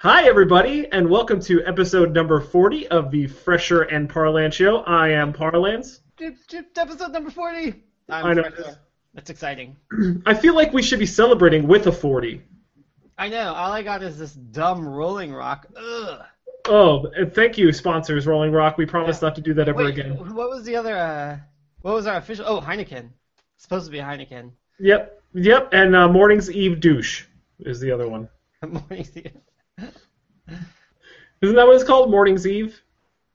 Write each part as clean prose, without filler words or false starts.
Hi, everybody, and welcome to episode number 40 of the Fresher and Parlance Show. I am Parlance. Episode number 40! I know. Fresher. That's exciting. I feel like we should be celebrating with a 40. I know. All I got is this dumb Rolling Rock. Ugh. Oh, and thank you, sponsors, Rolling Rock. We promise not to do that ever again. What was the other... what was our official... Oh, Heineken. It's supposed to be Heineken. Yep. Yep, and Morning's Eve Douche is the other one. Morning's Eve... Isn't that what it's called? Morning's Eve?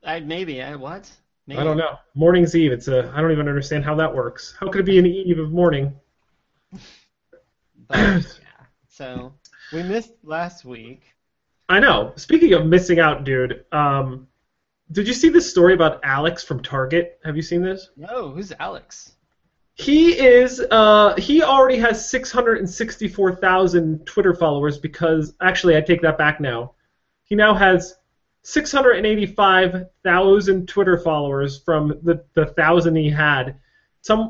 What? Maybe. I don't know. Morning's Eve. I don't even understand how that works. How could it be an eve of morning? But, yeah. So, we missed last week. I know. Speaking of missing out, dude, did you see this story about Alex from Target? Have you seen this? No. Who's Alex? He is. He already has 664,000 Twitter followers because, actually, I take that back now. He now has 685,000 Twitter followers from the 1,000 he had.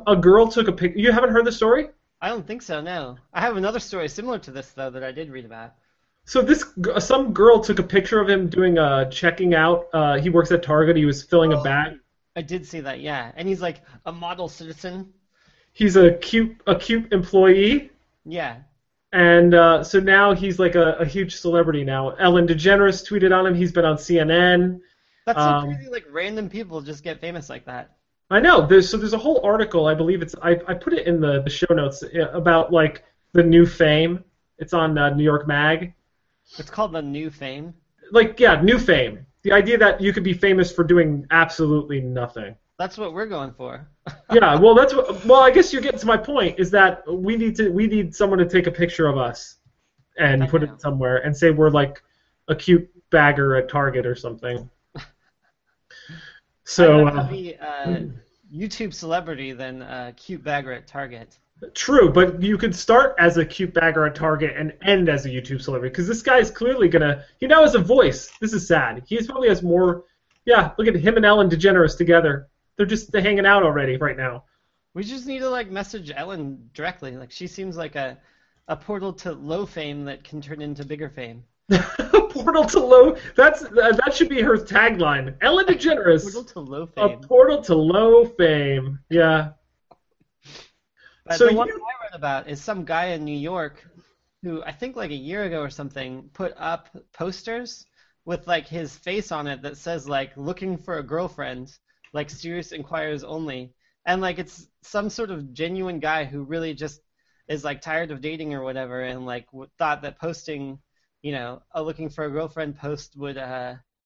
A girl took a pic. You haven't heard the story? I don't think so. No. I have another story similar to this though that I did read about. So some girl took a picture of him doing checking out. He works at Target. He was filling a bag. I did see that. Yeah, and he's like a model citizen. He's a cute employee. Yeah. And so now he's like a huge celebrity now. Ellen DeGeneres tweeted on him. He's been on CNN. That's so crazy. Like random people just get famous like that. I know. There's a whole article. I believe it's I put it in the show notes about like the new fame. It's on New York Mag. It's called the new fame. Like yeah, new fame. The idea that you could be famous for doing absolutely nothing. That's what we're going for. Yeah, well, I guess you're getting to my point. Is that we need someone to take a picture of us and put it somewhere and say we're like a cute bagger at Target or something. So I'd rather be YouTube celebrity than a cute bagger at Target. True, but you could start as a cute bagger at Target and end as a YouTube celebrity because this guy is clearly gonna. He now has a voice. This is sad. He probably has more. Yeah, look at him and Ellen DeGeneres together. They're just hanging out already right now. We just need to like message Ellen directly. Like she seems like a portal to low fame that can turn into bigger fame. Portal to low. That should be her tagline. Ellen DeGeneres. Portal to low fame. A portal to low fame. Yeah. But so the one I read about is some guy in New York who I think like a year ago or something put up posters with like his face on it that says like looking for a girlfriend. Like serious inquirers only, and like it's some sort of genuine guy who really just is like tired of dating or whatever, and like thought that posting, you know, a looking for a girlfriend post would,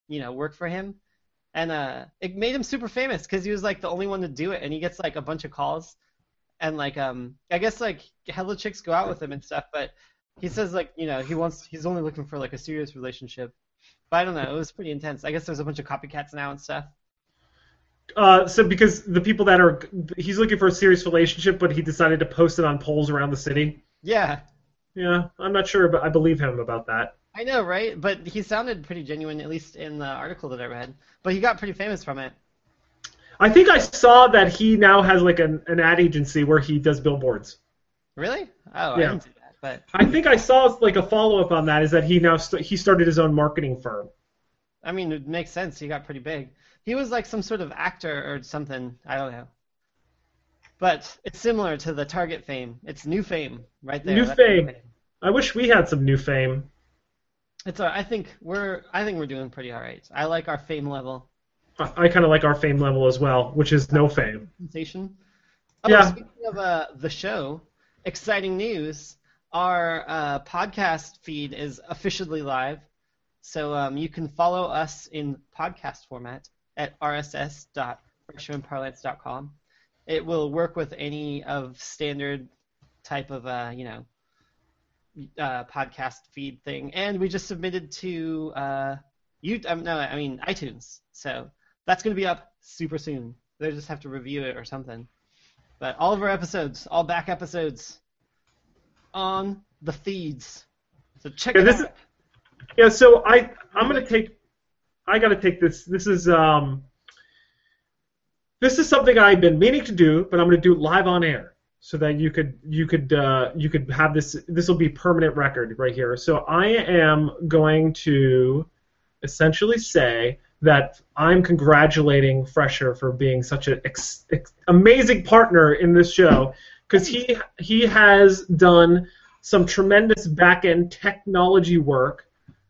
you know, work for him, and it made him super famous because he was like the only one to do it, and he gets like a bunch of calls, and like I guess like hella chicks go out with him and stuff, but he says like you know he's only looking for like a serious relationship, but I don't know, it was pretty intense. I guess there's a bunch of copycats now and stuff. So because the people that are he's looking for a serious relationship, but he decided to post it on polls around the city. Yeah. Yeah, I'm not sure, but I believe him about that. I know, right? But he sounded pretty genuine, at least in the article that I read. But he got pretty famous from it. I think I saw that he now has like an ad agency where he does billboards. Really? Oh, yeah. I didn't see that. But I think I saw like a follow-up on that is that he now he started his own marketing firm. I mean, it makes sense. He got pretty big. He was like some sort of actor or something. I don't know. But it's similar to the Target fame. It's new fame right there. New fame. I wish we had some new fame. I think we're doing pretty all right. I like our fame level. I kind of like our fame level as well, which is no fame. Sensation. Oh, yeah. Speaking of the show, exciting news. Our podcast feed is officially live. So you can follow us in podcast format at rss.fresherandparlance.com. It will work with any of standard type of podcast feed thing, and we just submitted to iTunes. So that's going to be up super soon. They just have to review it or something. But all of our episodes, all back episodes, on the feeds. So check it out. Yeah, so I gotta take this. This is something I've been meaning to do, but I'm gonna do it live on air. so that you could have this. This will be permanent record right here. So I am going to essentially say that I'm congratulating Fresher for being such an amazing partner in this show, because he has done some tremendous back-end technology work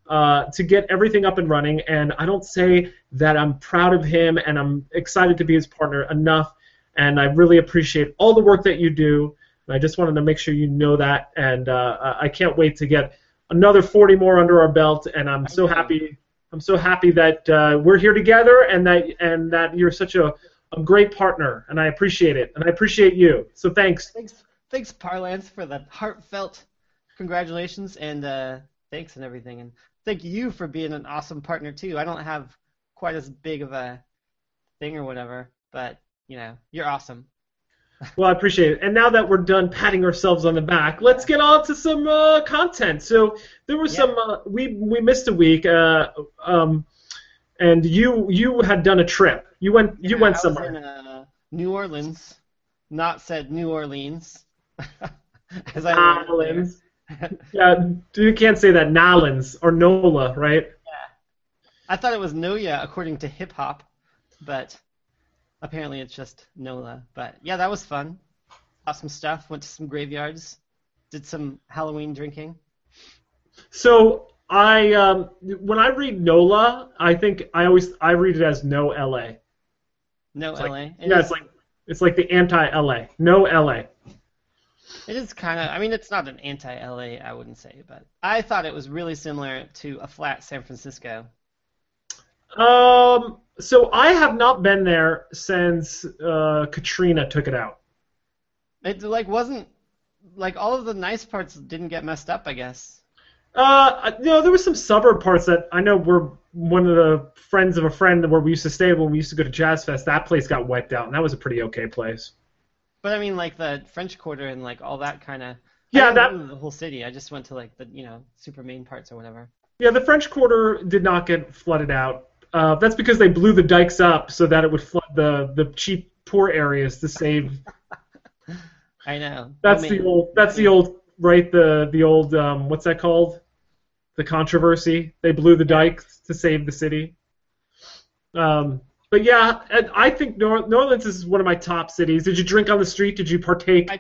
to get everything up and running, and I don't say that I'm proud of him and I'm excited to be his partner enough, and I really appreciate all the work that you do, and I just wanted to make sure you know that, and I can't wait to get another 40 more under our belt, and I'm so happy that we're here together, and that you're such a great partner, and I appreciate it, and I appreciate you. So thanks Parlance for the heartfelt congratulations and thanks and everything, and thank you for being an awesome partner too. I don't have quite as big of a thing or whatever, but you know, you're awesome. Well, I appreciate it. And now that we're done patting ourselves on the back, let's get on to some content. So there was some we missed a week, and you had done a trip. You went somewhere. I was in New Orleans, not said New Orleans. As I Nolans. Yeah, you can't say that Nolans or Nola, right? Yeah. I thought it was Noya according to hip hop, but apparently it's just NOLA, but yeah, that was fun. Awesome stuff. Went to some graveyards, did some Halloween drinking. So I, when I read NOLA, I think I read it as no LA. No LA. Like, yeah, it's like the anti-LA. No LA. It is kind of. I mean, it's not an anti-LA, I wouldn't say, but I thought it was really similar to a flat San Francisco. So I have not been there since Katrina took it out. It wasn't all of the nice parts didn't get messed up, I guess. There were some suburb parts that I know were one of the friends of a friend where we used to stay when we used to go to Jazz Fest. That place got wiped out, and that was a pretty okay place. But I mean, the French Quarter and all that kind of. Yeah, that the whole city. I just went to the super main parts or whatever. Yeah, the French Quarter did not get flooded out. That's because they blew the dikes up so that it would flood the cheap, poor areas to save. I know. That's the old, what's that called? The controversy. They blew the dikes to save the city. But yeah, I think New Orleans is one of my top cities. Did you drink on the street? Did you partake? I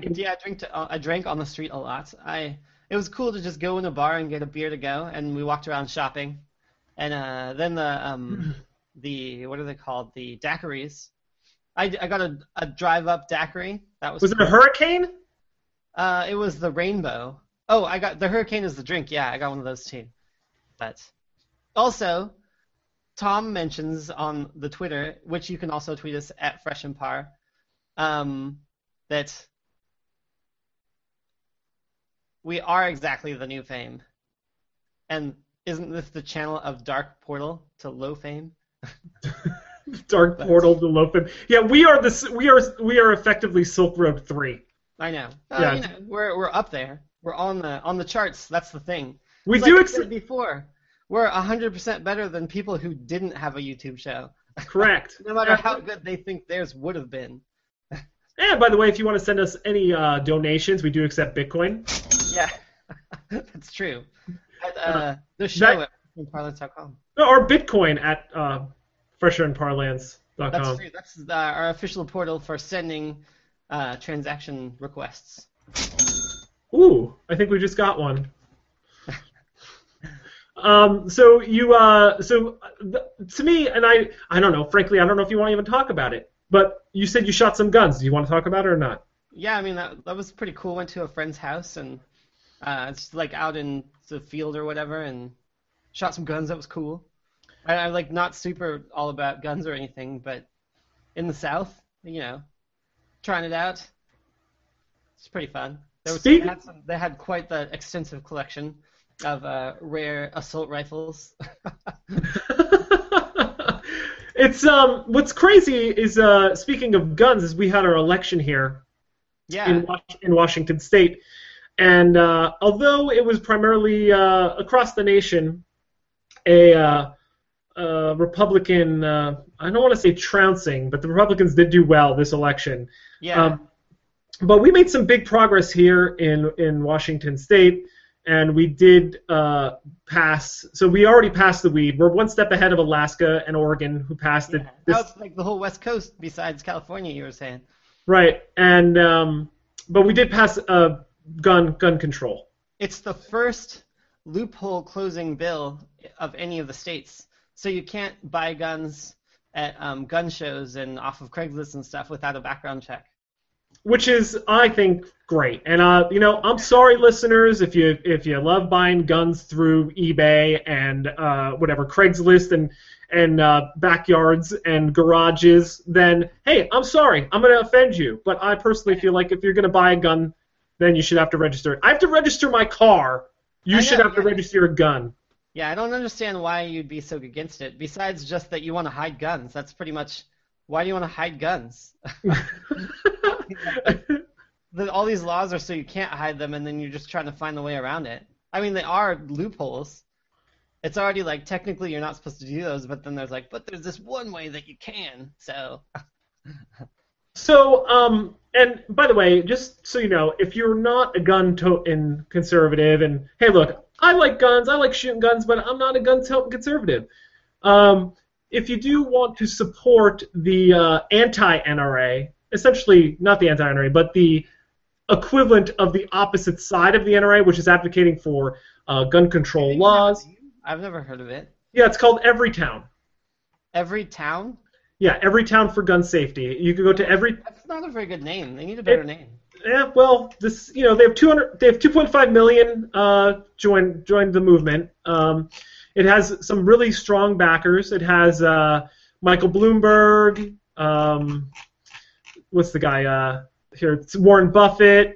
drank on the street a lot. It was cool to just go in a bar and get a beer to go, and we walked around shopping. And then the what are they called? The daiquiris. I got a drive up daiquiri. That was cool. It a hurricane? It was the rainbow. Oh, I got the hurricane is the drink. Yeah, I got one of those too. But also, Tom mentions on the Twitter, which you can also tweet us at Fresh and Par, that we are exactly the new fame, and. Isn't this the channel of Dark Portal to Low Fame? Dark Portal to Low Fame. Yeah, we are effectively Silk Road 3. I know. Yeah. We're up there. We're on the charts. That's the thing. We do exceed before. We're 100% better than people who didn't have a YouTube show. Correct. No matter how good they think theirs would have been. And by the way, if you want to send us any donations, we do accept Bitcoin. Yeah, that's true. At, the show at Parlance.com. Or Bitcoin at fresherandparlance.com. That's true. That's our official portal for sending transaction requests. Ooh, I think we just got one. To me, and I don't know. Frankly, I don't know if you want to even talk about it. But you said you shot some guns. Do you want to talk about it or not? Yeah, I mean that was pretty cool. Went to a friend's house and. It's out in the field or whatever, and shot some guns. That was cool. I'm not super all about guns or anything, but in the South, trying it out. It's pretty fun. They had quite the extensive collection of rare assault rifles. It's what's crazy is speaking of guns, is we had our election here. Yeah. In Washington State. And although it was primarily across the nation, a Republican, I don't want to say trouncing, but the Republicans did do well this election. Yeah. But we made some big progress here in Washington State, and we did pass. So we already passed the weed. We're one step ahead of Alaska and Oregon, who passed it. Now it's like the whole West Coast besides California, you were saying. Right, and but we did pass gun control. It's the first loophole closing bill of any of the states. So you can't buy guns at gun shows and off of Craigslist and stuff without a background check. Which is, I think, great. And you know, I'm sorry, listeners, if you love buying guns through eBay and whatever Craigslist and backyards and garages, then hey, I'm sorry, I'm gonna offend you. But I personally feel like if you're gonna buy a gun, then you should have to register it. I have to register my car. You should have to register a gun. Yeah, I don't understand why you'd be so against it. Besides just that you want to hide guns. That's pretty much why do you want to hide guns? All these laws are so you can't hide them, and then you're just trying to find a way around it. I mean, they are loopholes. It's already like technically you're not supposed to do those, but then there's like, but there's this one way that you can. So. So, and by the way, just so you know, if you're not a gun-toting conservative, and hey, look, I like guns, I like shooting guns, but I'm not a gun-toting conservative. If you do want to support the anti-NRA, essentially not the anti-NRA, but the equivalent of the opposite side of the NRA, which is advocating for gun control laws. I've never heard of it. Yeah, it's called Everytown. Everytown? Yeah, Everytown for gun safety. You can go to every. That's not a very good name. They need a better name. Yeah, well, this they have 2.5 million joined the movement. It has some really strong backers. It has Michael Bloomberg. What's the guy here? It's Warren Buffett.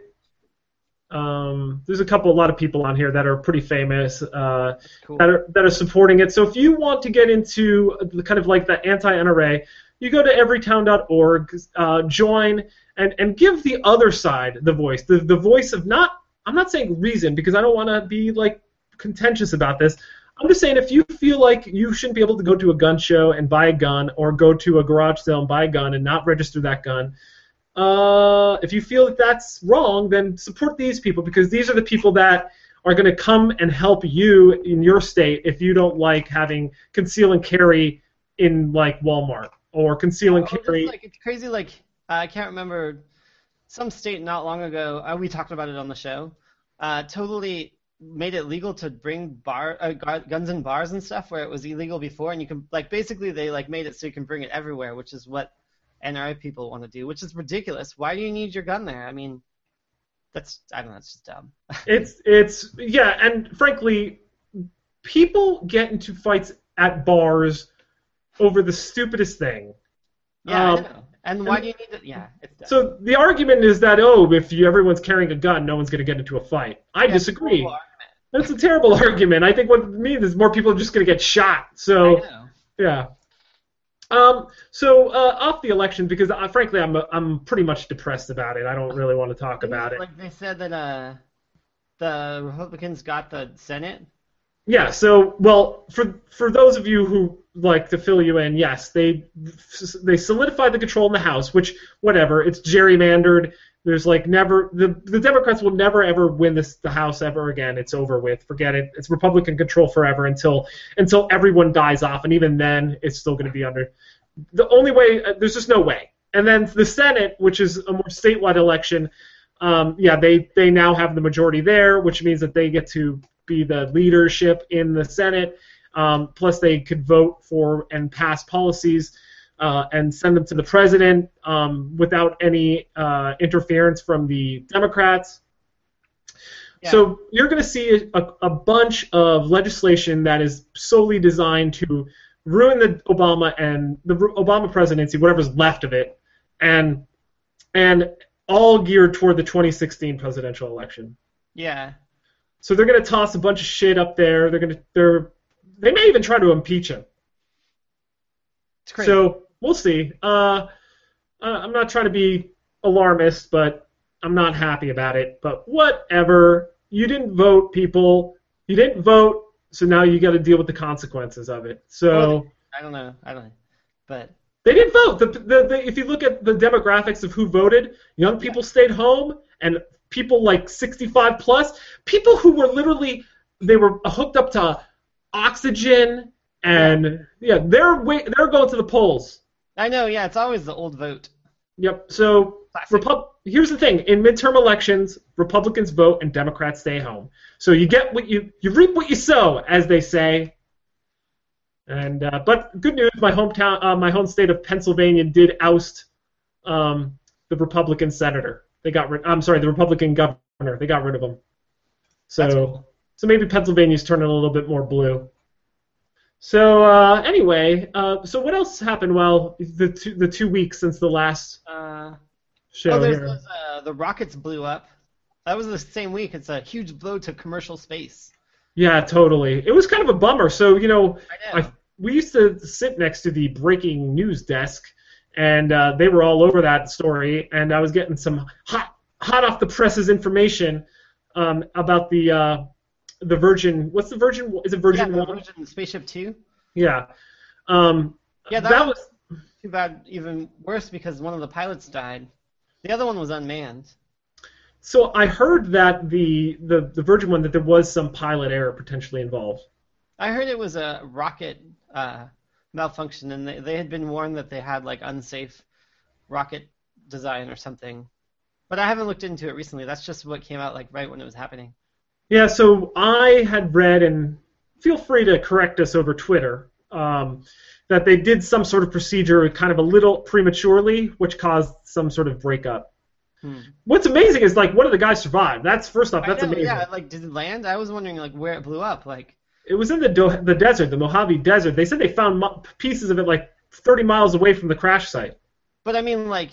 There's a lot of people on here that are pretty famous cool. that are supporting it. So if you want to get into kind of like the anti-NRA, you go to everytown.org, join, and give the other side the voice. The voice of I'm not saying reason, because I don't want to be like contentious about this. I'm just saying if you feel like you shouldn't be able to go to a gun show and buy a gun, or go to a garage sale and buy a gun and not register that gun, if you feel that that's wrong, then support these people, because these are the people that are going to come and help you in your state if you don't like having conceal and carry in like Walmart or conceal and carry. It's crazy. Like I can't remember some state not long ago. We talked about it on the show. Totally made it legal to bring guns in bars and stuff where it was illegal before, and you can like basically they like made it so you can bring it everywhere, which is what NRA people want to do, which is ridiculous. Why do you need your gun there? I mean, I don't know, it's just dumb. It's yeah, and frankly, people get into fights at bars over the stupidest thing. Yeah, I know. And why do you need it? Yeah, it's dumb. So the argument is that, oh, if everyone's carrying a gun, no one's going to get into a fight. I disagree. That's a terrible argument. I think what it means is more people are just going to get shot. So, I know. Yeah. So off the election, because frankly I'm pretty much depressed about it. I don't really want to talk about it. Like they said that the Republicans got the Senate. Yeah. So well, for those of you who like to fill you in, yes, they solidified the control in the House, which whatever, it's gerrymandered. There's like never the Democrats will never ever win the House ever again. It's over with. Forget it. It's Republican control forever until everyone dies off, and even then, it's still going to be under. The only way there's just no way. And then the Senate, which is a more statewide election, they now have the majority there, which means that they get to be the leadership in the Senate. Plus, they could vote for and pass policies. And send them to the president without any interference from the Democrats. Yeah. So you're going to see a bunch of legislation that is solely designed to ruin the Obama presidency, whatever's left of it, and all geared toward the 2016 presidential election. Yeah. So they're going to toss a bunch of shit up there. They may even try to impeach him. It's crazy. So. We'll see. I'm not trying to be alarmist, but I'm not happy about it. But whatever. You didn't vote, people. You didn't vote, so now you got to deal with the consequences of it. So I don't know. But They didn't vote. If you look at the demographics of who voted, young people stayed home, and people like 65 plus, people who were literally, they were hooked up to oxygen, and they're going to the polls. I know, yeah, it's always the old vote. Yep. So here's the thing: in midterm elections, Republicans vote and Democrats stay home. So you get what you reap what you sow, as they say. And but good news, my home state of Pennsylvania did oust the Republican senator. They got rid. I'm sorry, the Republican governor. They got rid of him. So that's cool. So maybe Pennsylvania's turning a little bit more blue. So anyway, so what else happened? Well, the two weeks since the last show. Oh, the rockets blew up. That was the same week. It's a huge blow to commercial space. Yeah, totally. It was kind of a bummer. So we used to sit next to the breaking news desk, and they were all over that story. And I was getting some hot off the presses information about the Virgin. What's the Virgin? Is it Virgin? Yeah, the Virgin Spaceship 2. Yeah. Yeah, that was too bad. Even worse because one of the pilots died. The other one was unmanned. So I heard that the Virgin one, that there was some pilot error potentially involved. I heard it was a rocket malfunction, and they had been warned that they had like unsafe rocket design or something. But I haven't looked into it recently. That's just what came out like right when it was happening. Yeah, so I had read, and feel free to correct us over Twitter, that they did some sort of procedure kind of a little prematurely, which caused some sort of breakup. What's amazing is like one of the guys survived. That's first off, that's amazing. Yeah, like did it land? I was wondering like where it blew up. Like it was in the desert, the Mojave Desert. They said they found pieces of it like 30 miles away from the crash site. But I mean, like,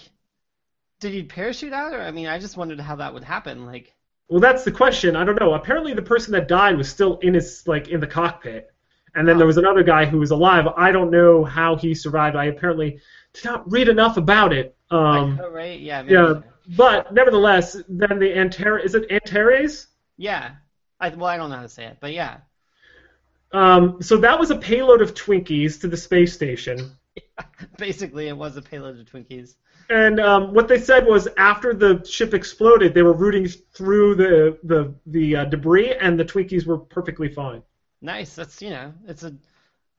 did he parachute out? Or I mean, I just wondered how that would happen. Like, well, that's the question. I don't know. Apparently, the person that died was still in in the cockpit, and then there was another guy who was alive. I don't know how he survived. I apparently did not read enough about it. Right? Yeah. Maybe. Yeah. But nevertheless, then the Antares, is it Antares? Yeah. I don't know how to say it, but yeah. So that was a payload of Twinkies to the space station. Basically, it was a payload of Twinkies. And what they said was after the ship exploded, they were rooting through the debris, and the Twinkies were perfectly fine. Nice. That's, it's a,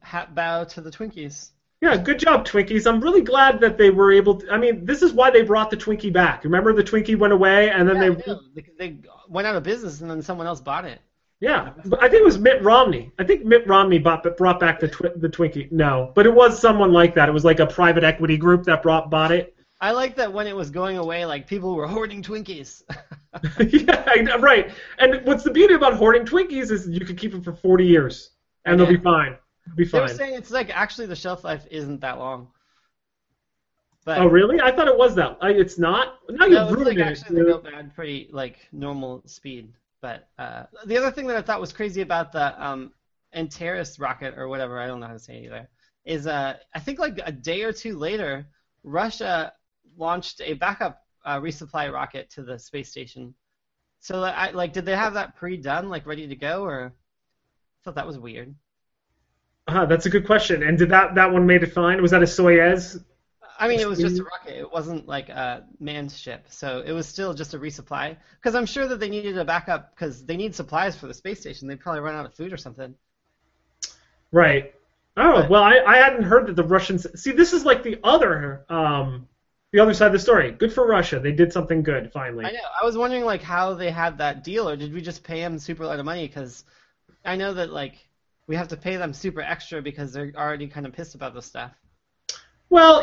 hat bow to the Twinkies. Yeah, good job, Twinkies. I'm really glad that they were able to... I mean, this is why they brought the Twinkie back. Remember the Twinkie went away, and then they went out of business, and then someone else bought it. Yeah, but I think it was Mitt Romney. I think Mitt Romney brought back the Twinkie. No, but it was someone like that. It was like a private equity group that bought it. I like that when it was going away, like, people were hoarding Twinkies. Yeah, right. And what's the beauty about hoarding Twinkies is you can keep them for 40 years, and they'll be fine. They were saying it's like actually the shelf life isn't that long. But, oh really? I thought it was that. It's not. Now you're ruining it. Actually, they go bad pretty like normal speed. But the other thing that I thought was crazy about the Antares rocket or whatever, I don't know how to say it either, is I think like a day or two later, Russia launched a backup resupply rocket to the space station. So like, did they have that pre-done, like ready to go, or I thought that was weird. That's a good question. And did that one made it fine? Was that a Soyuz? I mean, it was just a rocket. It wasn't like a manned ship, so it was still just a resupply. Because I'm sure that they needed a backup because they need supplies for the space station. They probably run out of food or something. Right. Oh, but, well, I hadn't heard that the Russians. See, this is like the other side of the story. Good for Russia. They did something good finally. I know. I was wondering like how they had that deal, or did we just pay them super lot of money? Because I know that like. We have to pay them super extra because they're already kind of pissed about this stuff. Well,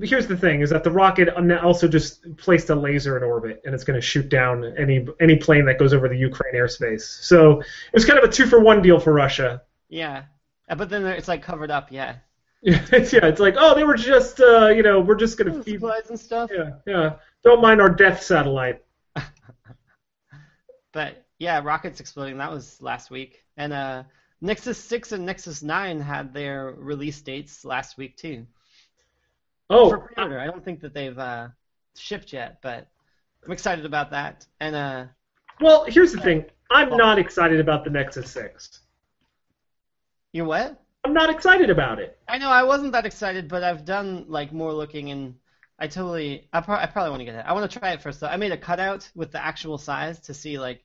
here's the thing, is that the rocket also just placed a laser in orbit, and it's going to shoot down any plane that goes over the Ukraine airspace. So it was kind of a 2-for-1 deal for Russia. Yeah, but then it's like covered up, yeah. Yeah, it's like, oh, they were just, we're just going to feed... supplies and stuff. Yeah. Don't mind our death satellite. But, yeah, rockets exploding, that was last week. And, Nexus 6 and Nexus 9 had their release dates last week too. Oh, for pre-order. I don't think that they've shipped yet, but I'm excited about that. And well, here's the thing. I'm not excited about the Nexus 6. You're what? I'm not excited about it. I know, I wasn't that excited, but I've done like more looking, and I probably want to get it. I want to try it first. So I made a cutout with the actual size to see like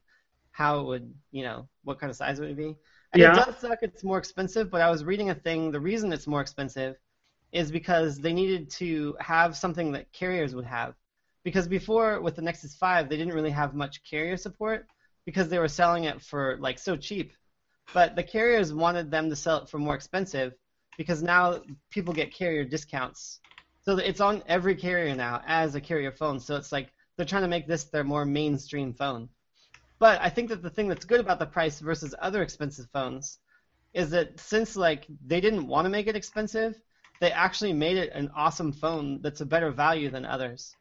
how it would, you know, what kind of size it would be. And yeah. It does suck it's more expensive, but I was reading a thing. The reason it's more expensive is because they needed to have something that carriers would have. Because before, with the Nexus 5, they didn't really have much carrier support because they were selling it for, like, so cheap. But the carriers wanted them to sell it for more expensive because now people get carrier discounts. So it's on every carrier now as a carrier phone. So it's like they're trying to make this their more mainstream phone. But I think that the thing that's good about the price versus other expensive phones is that since, like, they didn't want to make it expensive, they actually made it an awesome phone that's a better value than others.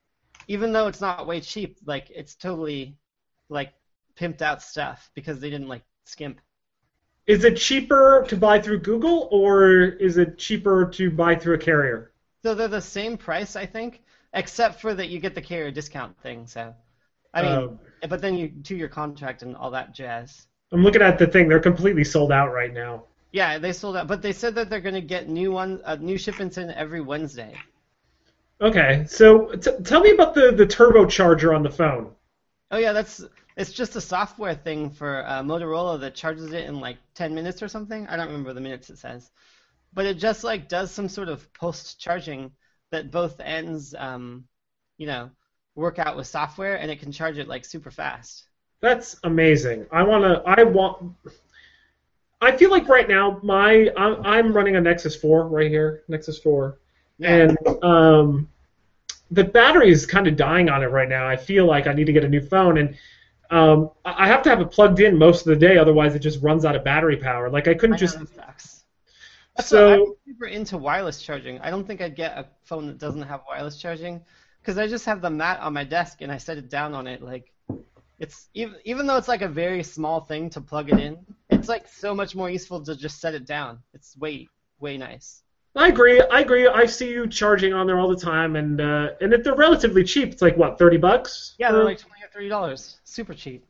Even though it's not way cheap, like, it's totally, like, pimped out stuff because they didn't, like, skimp. Is it cheaper to buy through Google or is it cheaper to buy through a carrier? So they're the same price, I think, except for that you get the carrier discount thing, so. I mean, but then you do your contract and all that jazz. I'm looking at the thing. They're completely sold out right now. Yeah, they sold out, but they said that they're going to get new shipments in every Wednesday. Okay, so tell me about the turbocharger on the phone. Oh yeah, it's just a software thing for Motorola that charges it in like 10 minutes or something. I don't remember the minutes it says, but it just like does some sort of post charging that both ends, you know, work out with software, and it can charge it like super fast. That's amazing. I feel like right now I'm running a Nexus 4 right here, Nexus 4. Yeah. And the battery is kind of dying on it right now. I feel like I need to get a new phone, and I have to have it plugged in most of the day, otherwise it just runs out of battery power. Like I couldn't I know, that sucks. So I'm super into wireless charging. I don't think I'd get a phone that doesn't have wireless charging because I just have the mat on my desk and I set it down on it. Like it's even though it's like a very small thing to plug it in, it's like so much more useful to just set it down. It's way, way nice. I agree. I see you charging on there all the time, and if they're relatively cheap, it's like, what, $30? Yeah, they're like $20 or $30. Super cheap.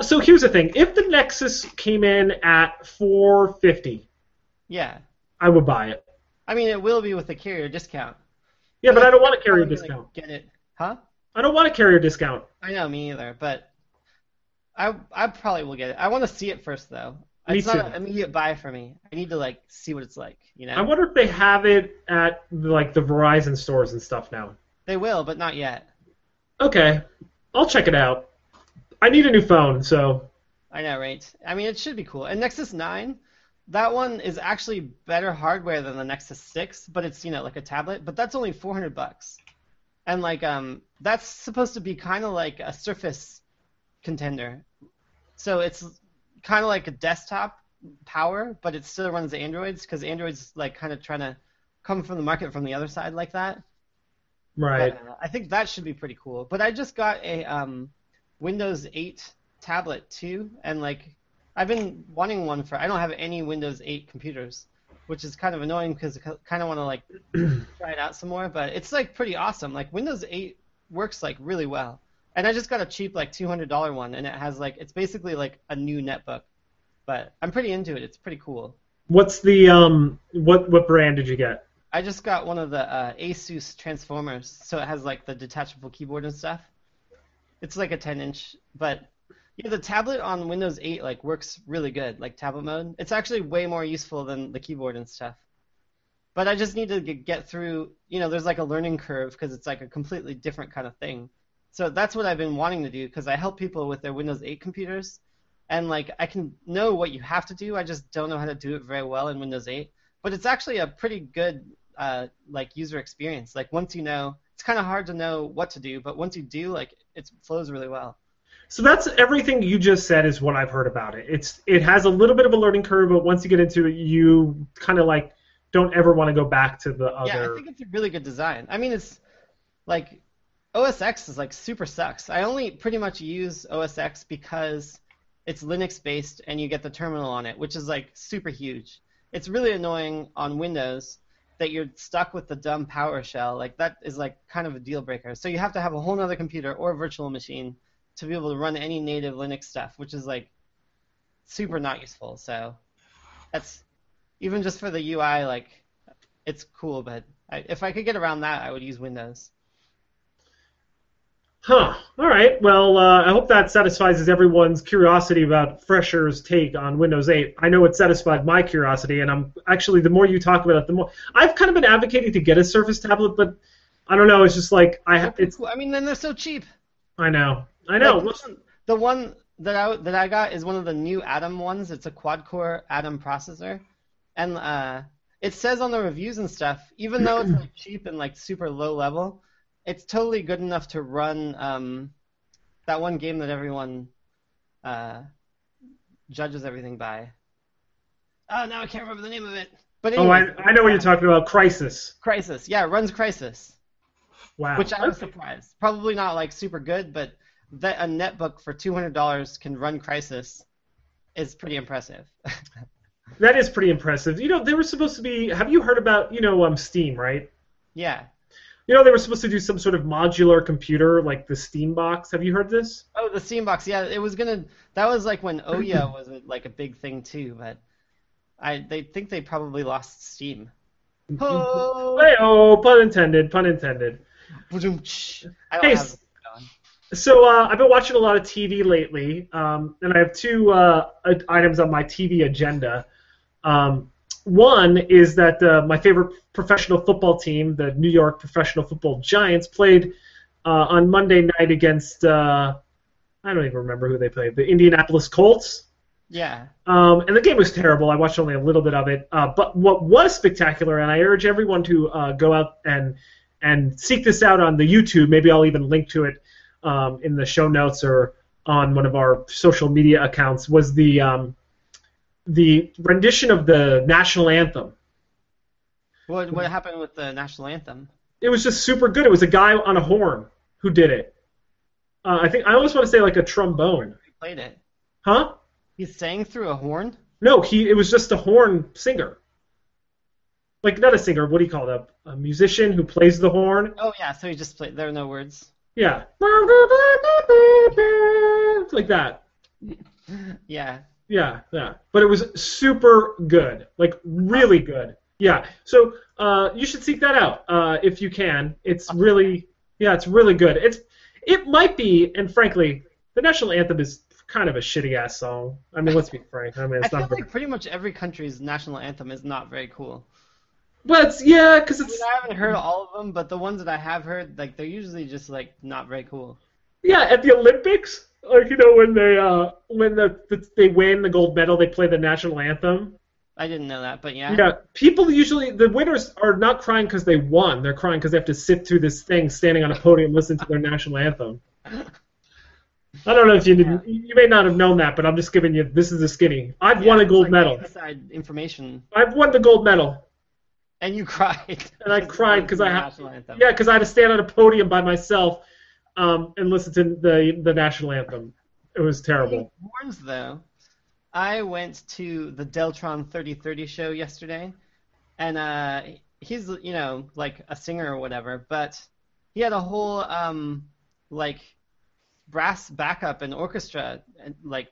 So here's the thing. If the Nexus came in at $450, yeah, I would buy it. I mean, it will be with a carrier discount. Yeah, but I don't want a carrier discount. Get it? Huh? I don't want a carrier discount. I know, me either, but I probably will get it. I want to see it first, though. It's not an immediate buy for me. I need to like see what it's like, you know. I wonder if they have it at like the Verizon stores and stuff now. They will, but not yet. Okay, I'll check it out. I need a new phone, so. I know, right? I mean, it should be cool. And Nexus 9, that one is actually better hardware than the Nexus 6, but it's, you know, like a tablet. But that's only $400, and like that's supposed to be kind of like a Surface contender. So it's kind of like a desktop power, but it still runs Androids because Android's like kind of trying to come from the market from the other side like that. Right. But I think that should be pretty cool. But I just got a Windows 8 tablet too, and like I've been wanting one for. I don't have any Windows 8 computers, which is kind of annoying because I kind of want to like try it out some more. But it's like pretty awesome. Like Windows 8 works like really well. And I just got a cheap, like, $200 one, and it has, like, it's basically, like, a new netbook. But I'm pretty into it. It's pretty cool. What's the, what brand did you get? I just got one of the Asus Transformers, so it has, like, the detachable keyboard and stuff. It's, like, a 10-inch, but, you know, the tablet on Windows 8, like, works really good, like, tablet mode. It's actually way more useful than the keyboard and stuff. But I just need to get through, you know, there's, like, a learning curve, because it's, like, a completely different kind of thing. So that's what I've been wanting to do because I help people with their Windows 8 computers, and like I can know what you have to do. I just don't know how to do it very well in Windows 8. But it's actually a pretty good like user experience. Like once you know, it's kind of hard to know what to do, but once you do, like it flows really well. So that's everything you just said is what I've heard about it. It has a little bit of a learning curve, but once you get into it, you kind of like don't ever want to go back to the other. Yeah, I think it's a really good design. I mean, it's like. OS X is like super sucks. I only pretty much use OS X because it's Linux based and you get the terminal on it, which is like super huge. It's really annoying on Windows that you're stuck with the dumb PowerShell. Like that is like kind of a deal breaker. So you have to have a whole other computer or virtual machine to be able to run any native Linux stuff, which is like super not useful. So that's even just for the UI, like, it's cool, but if I could get around that, I would use Windows. Huh. All right. Well, I hope that satisfies everyone's curiosity about Fresher's take on Windows 8. I know it satisfied my curiosity, and I'm actually, the more you talk about it, the more I've kind of been advocating to get a Surface tablet, but I don't know. It's just like I mean, then they're so cheap. I know. I know. Like, the one that I got is one of the new Atom ones. It's a quad-core Atom processor, and it says on the reviews and stuff, even though it's like cheap and like super low level, it's totally good enough to run that one game that everyone judges everything by. Oh, now I can't remember the name of it. But anyway, I know what you're talking about, Crisis. Crisis, yeah, it runs Crisis. Wow. Which I was surprised. Probably not like super good, but that a netbook for $200 can run Crisis is pretty impressive. That is pretty impressive. You know, they were supposed to be, have you heard about, you know, Steam, right? Yeah. You know, they were supposed to do some sort of modular computer like the Steam Box. Have you heard this? Oh, the Steam Box. Yeah, it was gonna. That was like when Ouya was like a big thing too. But they think they probably lost Steam. Oh, hey, oh, pun intended. Pun intended. I don't have so I've been watching a lot of TV lately, and I have two items on my TV agenda. One is that my favorite professional football team, the New York Professional Football Giants, played on Monday night against, I don't even remember who they played, the Indianapolis Colts. Yeah. And the game was terrible. I watched only a little bit of it. But what was spectacular, and I urge everyone to go out and seek this out on the YouTube. Maybe I'll even link to it in the show notes or on one of our social media accounts, was the rendition of the national anthem. What happened with the national anthem? It was just super good. It was a guy on a horn who did it. I think I always want to say like a trombone. He played it. Huh? He sang through a horn? No, it was just a horn singer. Like not a singer. What do you call that? A musician who plays the horn. Oh yeah, so he just played. There are no words. Yeah. Like that. Yeah. Yeah, yeah, but it was super good, like really good. Yeah, so you should seek that out if you can. It's really, yeah, it's really good. It might be, and frankly, the national anthem is kind of a shitty ass song. I mean, let's be frank. I mean, it's I feel like pretty much every country's national anthem is not very cool. But it's, yeah, because it's. I mean, I haven't heard all of them, but the ones that I have heard, like they're usually just like not very cool. Yeah, at the Olympics. Like, you know, when they win the gold medal, they play the national anthem. I didn't know that, but yeah. Yeah, people usually, the winners are not crying because they won. They're crying because they have to sit through this thing, standing on a podium, listening to their national anthem. I don't know if you didn't, you may not have known that, but I'm just giving you, this is the skinny. I've won a gold medal. Inside information. I've won the gold medal. And you cried. And I cried because I had to stand on a podium by myself. And listen to the national anthem. It was terrible. Horns though. I went to the Deltron 3030 show yesterday, and he's like a singer or whatever, but he had a whole like brass backup and orchestra and, like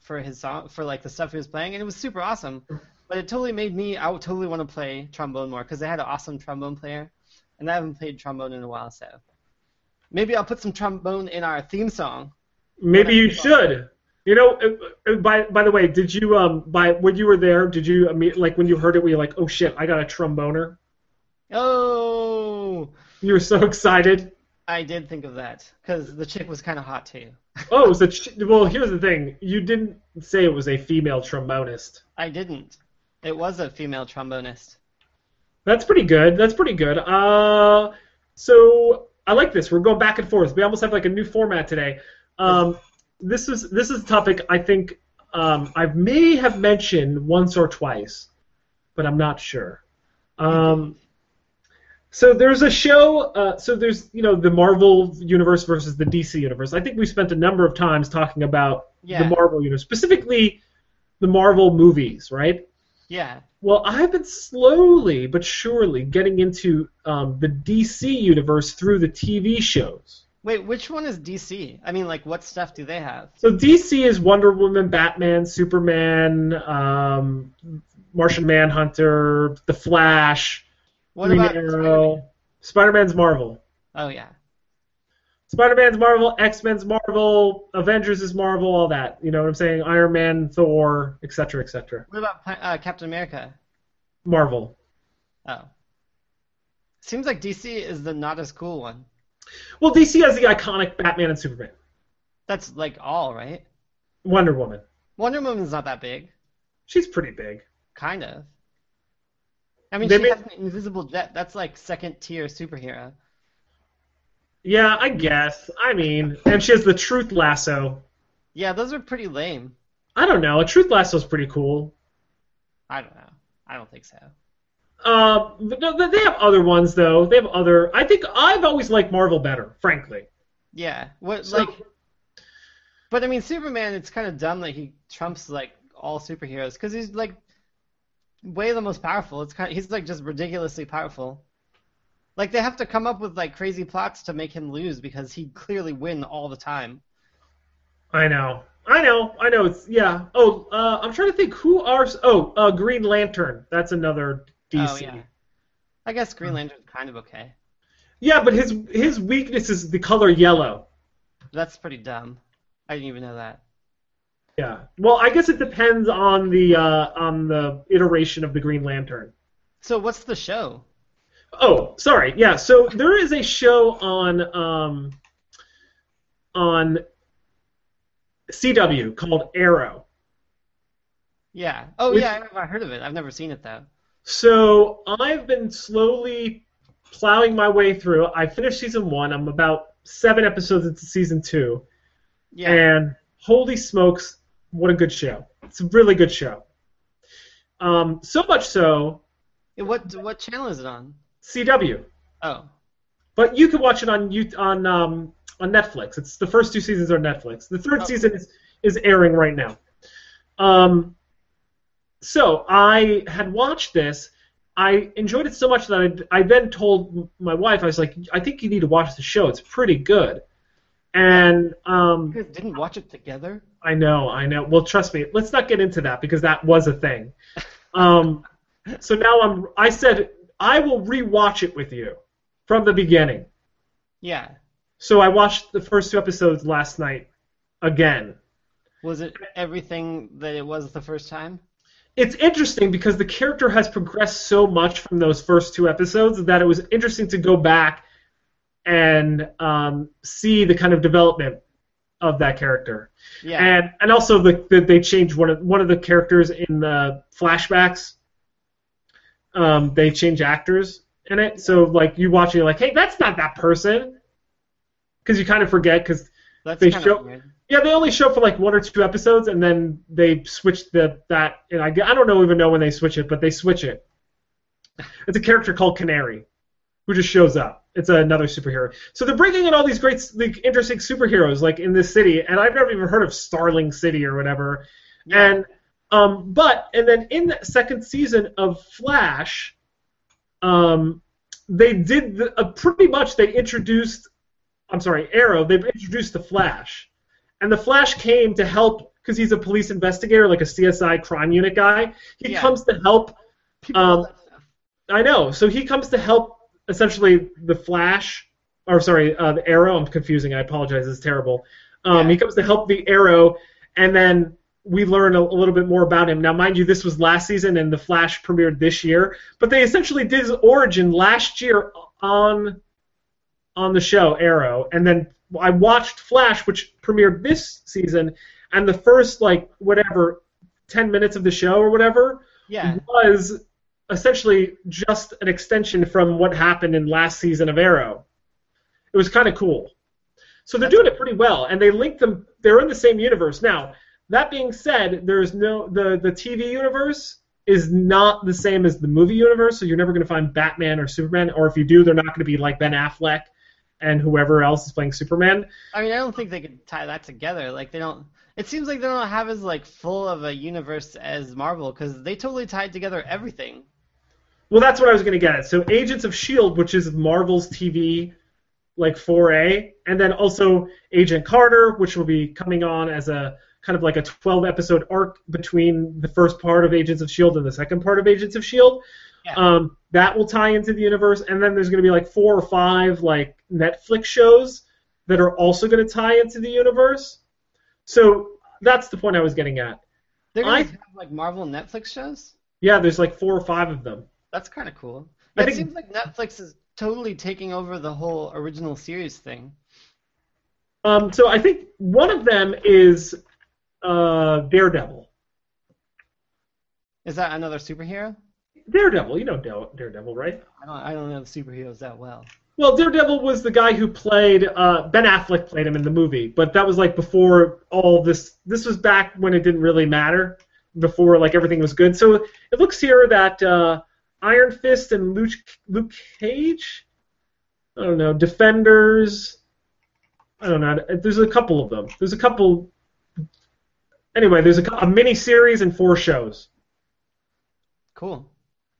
for his song for like the stuff he was playing, and it was super awesome. But it totally made me. I would totally want to play trombone more because they had an awesome trombone player, and I haven't played trombone in a while, so. Maybe I'll put some trombone in our theme song. Maybe you should. You know, by the way, did you when you were there, did you like when you heard it, were you like, oh shit, I got a tromboner? Oh. You were so excited. I did think of that because the chick was kind of hot too. Oh, it was well, here's the thing. You didn't say it was a female trombonist. I didn't. It was a female trombonist. That's pretty good. That's pretty good. So. I like this. We're going back and forth. We almost have like a new format today. This is a topic I think I may have mentioned once or twice, but I'm not sure. So there's a show. So there's the Marvel universe versus the DC universe. I think we spent a number of times talking about the Marvel universe, specifically the Marvel movies, right? Yeah. Well, I've been slowly but surely getting into the DC universe through the TV shows. Wait, which one is DC? I mean, like, what stuff do they have? So DC is Wonder Woman, Batman, Superman, Martian Manhunter, The Flash, Green Arrow. Spider-Man's Marvel. Oh, yeah. Spider-Man's Marvel, X-Men's Marvel, Avengers is Marvel, all that. You know what I'm saying? Iron Man, Thor, et cetera, et cetera. What about Captain America? Marvel. Oh. Seems like DC is the not as cool one. Well, DC has the iconic Batman and Superman. That's like all, right? Wonder Woman. Wonder Woman's not that big. She's pretty big. Kind of. I mean, she has an invisible jet. That's like second-tier superhero. Yeah, I guess. I mean, and she has the truth lasso. Yeah, those are pretty lame. I don't know. A truth lasso is pretty cool. I don't know. I don't think so. But no, they have other ones though. They have other. I think I've always liked Marvel better, frankly. Yeah. What so, like? But I mean, Superman. It's kind of dumb that he trumps like all superheroes because he's like way the most powerful. It's kind of, he's like just ridiculously powerful. Like, they have to come up with, like, crazy plots to make him lose because he'd clearly win all the time. I know. It's, yeah. Oh, I'm trying to think who are... Oh, Green Lantern. That's another DC. Oh, yeah. I guess Green Lantern's kind of okay. Yeah, but his weakness is the color yellow. That's pretty dumb. I didn't even know that. Yeah. Well, I guess it depends on the iteration of the Green Lantern. So what's the show? Oh, sorry. Yeah, so there is a show on CW called Arrow. Yeah. Oh, yeah, I've heard of it. I've never seen it, though. So I've been slowly plowing my way through. I finished Season 1. I'm about 7 episodes into Season 2. Yeah. And holy smokes, what a good show. It's a really good show. So much so... What channel is it on? CW. Oh. But you can watch it on Netflix. It's the first 2 seasons are Netflix. The third season is airing right now. So I had watched this. I enjoyed it so much that I then told my wife, I was like, I think you need to watch the show. It's pretty good. And you guys didn't watch it together? I know. Well, trust me. Let's not get into that because that was a thing. So now I said... I will rewatch it with you from the beginning. Yeah. So I watched the first 2 episodes last night again. Was it everything that it was the first time? It's interesting because the character has progressed so much from those first 2 episodes that it was interesting to go back and see the kind of development of that character. Yeah. And also they changed one of the characters in the flashbacks. They change actors in it, so like you watch it, you're like, hey, that's not that person, because you kind of forget because they show. Weird. Yeah, they only show for like 1 or 2 episodes, and then they switch that. And I don't know even know when they switch it, but they switch it. It's a character called Canary, who just shows up. It's another superhero. So they're bringing in all these great, like, interesting superheroes like in this city, and I've never even heard of Starling City or whatever, yeah. And. And then in the second season of Flash, they did pretty much they introduced, I'm sorry, Arrow. They've introduced the Flash, and the Flash came to help because he's a police investigator, like a CSI crime unit guy. He comes to help. I know. So he comes to help essentially the Flash, or sorry, the Arrow. I'm confusing. I apologize. It's terrible. He comes to help the Arrow, and then. We learn a little bit more about him. Now, mind you, this was last season, and The Flash premiered this year. But they essentially did his origin last year on the show, Arrow. And then I watched Flash, which premiered this season, and the first, like, whatever, 10 minutes of the show or whatever was essentially just an extension from what happened in last season of Arrow. It was kind of cool. So they're doing it pretty well, and they link them. They're in the same universe now. That being said, there's no the TV universe is not the same as the movie universe, so you're never going to find Batman or Superman, or if you do, they're not going to be like Ben Affleck and whoever else is playing Superman. I mean, I don't think they could tie that together. Like, they don't. It seems like they don't have as like full of a universe as Marvel because they totally tied together everything. Well, that's what I was going to get at. So, Agents of S.H.I.E.L.D., which is Marvel's TV. Like 4A, and then also Agent Carter, which will be coming on as a kind of like a 12-episode arc between the first part of Agents of S.H.I.E.L.D. and the second part of Agents of S.H.I.E.L.D. Yeah. That will tie into the universe, and then there's going to be like 4 or 5 like Netflix shows that are also going to tie into the universe. So that's the point I was getting at. They're going to have like Marvel and Netflix shows? Yeah, there's like 4 or 5 of them. That's kind of cool. Yeah, it seems like Netflix is totally taking over the whole original series thing. So I think one of them is Daredevil. Is that another superhero? Daredevil, you know Daredevil, right? I don't know the superheroes that well. Well, Daredevil was the guy who played Ben Affleck played him in the movie, but that was like before all this. This was back when it didn't really matter, before like everything was good. So it looks here that Iron Fist and Luke Cage, I don't know, Defenders. I don't know. There's a couple of them. There's a couple. Anyway, there's a mini series and 4 shows. Cool.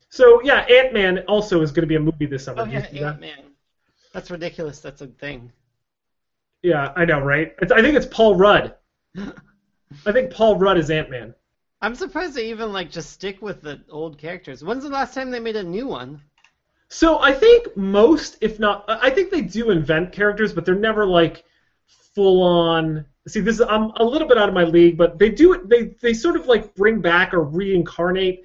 So yeah, Ant-Man also is going to be a movie this summer. Oh yeah, Ant-Man. That's ridiculous. That's a thing. Yeah, I know, right? I think it's Paul Rudd. I think Paul Rudd is Ant-Man. I'm surprised they even like just stick with the old characters. When's the last time they made a new one? So I think most, if not, I think they do invent characters, but they're never like full on. See, this is, I'm a little bit out of my league, but they do. They sort of like bring back or reincarnate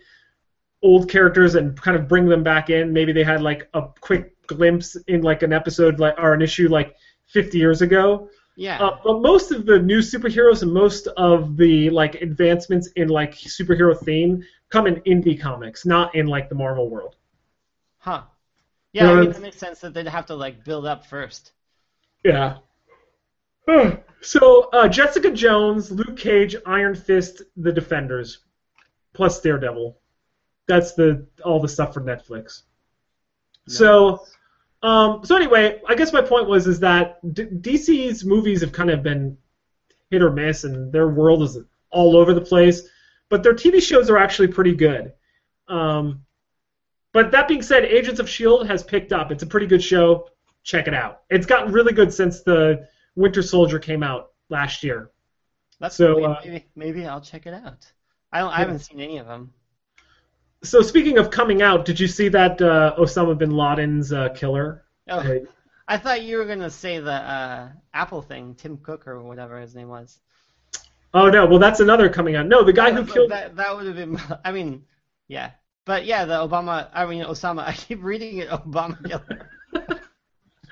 old characters and kind of bring them back in. Maybe they had like a quick glimpse in like an episode like or an issue like 50 years ago. Yeah. But most of the new superheroes and most of the like advancements in like superhero theme come in indie comics, not in like the Marvel world. Huh. Yeah, I mean that makes sense that they'd have to like build up first. Yeah. So Jessica Jones, Luke Cage, Iron Fist, The Defenders, plus Daredevil. That's all the stuff for Netflix. Nice. So anyway, I guess my point was that DC's movies have kind of been hit or miss, and their world is all over the place. But their TV shows are actually pretty good. But that being said, Agents of S.H.I.E.L.D. has picked up. It's a pretty good show. Check it out. It's gotten really good since the Winter Soldier came out last year. That's so maybe I'll check it out. I haven't seen any of them. So speaking of coming out, did you see that Osama bin Laden's killer? Oh, right. I thought you were going to say the Apple thing, Tim Cook or whatever his name was. Oh, no. Well, that's another coming out. No, the guy who killed... That would have been... I mean, yeah. But yeah, the Obama... I mean, Osama... I keep reading it, Obama killer.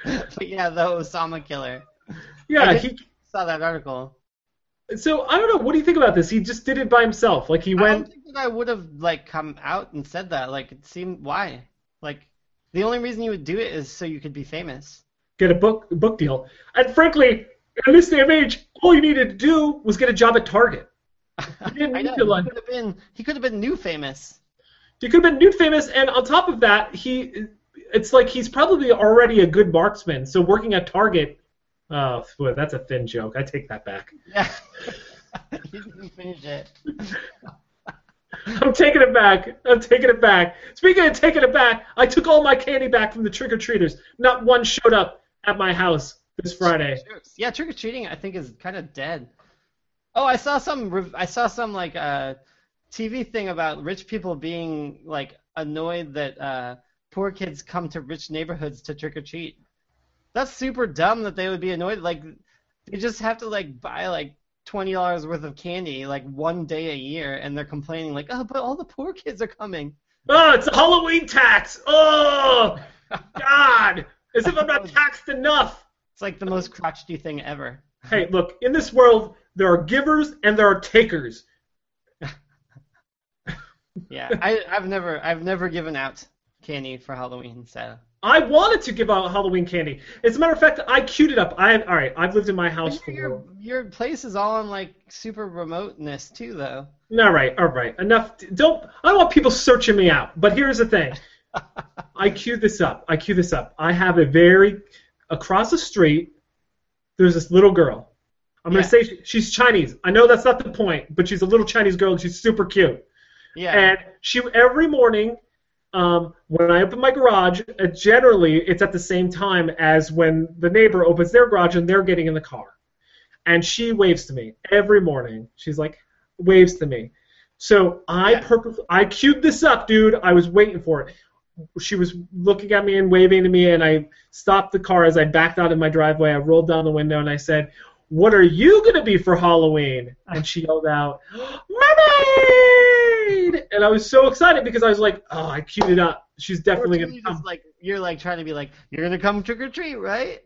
But yeah, the Osama killer. Yeah, he saw that article. So, I don't know, what do you think about this? He just did it by himself. Like, he went... I don't think that I would have, like, come out and said that. Like, it seemed... Why? Like, the only reason you would do it is so you could be famous. Get a book deal. And frankly, in this day of age, all you needed to do was get a job at Target. You didn't need to, like... He could have been new famous. He could have been new famous, and on top of that, it's like he's probably already a good marksman, so working at Target... Oh, boy, that's a thin joke. I take that back. Yeah. You didn't finish it. I'm taking it back. I'm taking it back. Speaking of taking it back, I took all my candy back from the trick-or-treaters. Not one showed up at my house this Friday. Yeah, trick-or-treating I think is kind of dead. Oh, I saw some like TV thing about rich people being like annoyed that poor kids come to rich neighborhoods to trick-or-treat. That's super dumb that they would be annoyed. Like, they just have to like buy like $20 worth of candy like one day a year, and they're complaining like, oh, but all the poor kids are coming. Oh, it's a Halloween tax. Oh, God, as if I'm not taxed enough. It's like the most crotchety thing ever. Hey, look, in this world, there are givers and there are takers. Yeah, I've never given out candy for Halloween, so. I wanted to give out Halloween candy. As a matter of fact, I queued it up. I've lived in my house for... Your place is all in, like, super remoteness, too, though. All right. Enough. I don't want people searching me out, but here's the thing. I queued this up. I have across the street, there's this little girl. I'm going to say she's Chinese. I know that's not the point, but she's a little Chinese girl, and she's super cute. Yeah. And she, every morning... when I open my garage, generally it's at the same time as when the neighbor opens their garage and they're getting in the car. And she waves to me every morning. She's like, waves to me. So I queued this up, dude. I was waiting for it. She was looking at me and waving to me, and I stopped the car as I backed out in my driveway. I rolled down the window, and I said, what are you going to be for Halloween? And she yelled out, mermaid! And I was so excited because I was like, oh, I queued it up. She's definitely going to come. Like, you're like trying to be like, you're going to come trick-or-treat, right?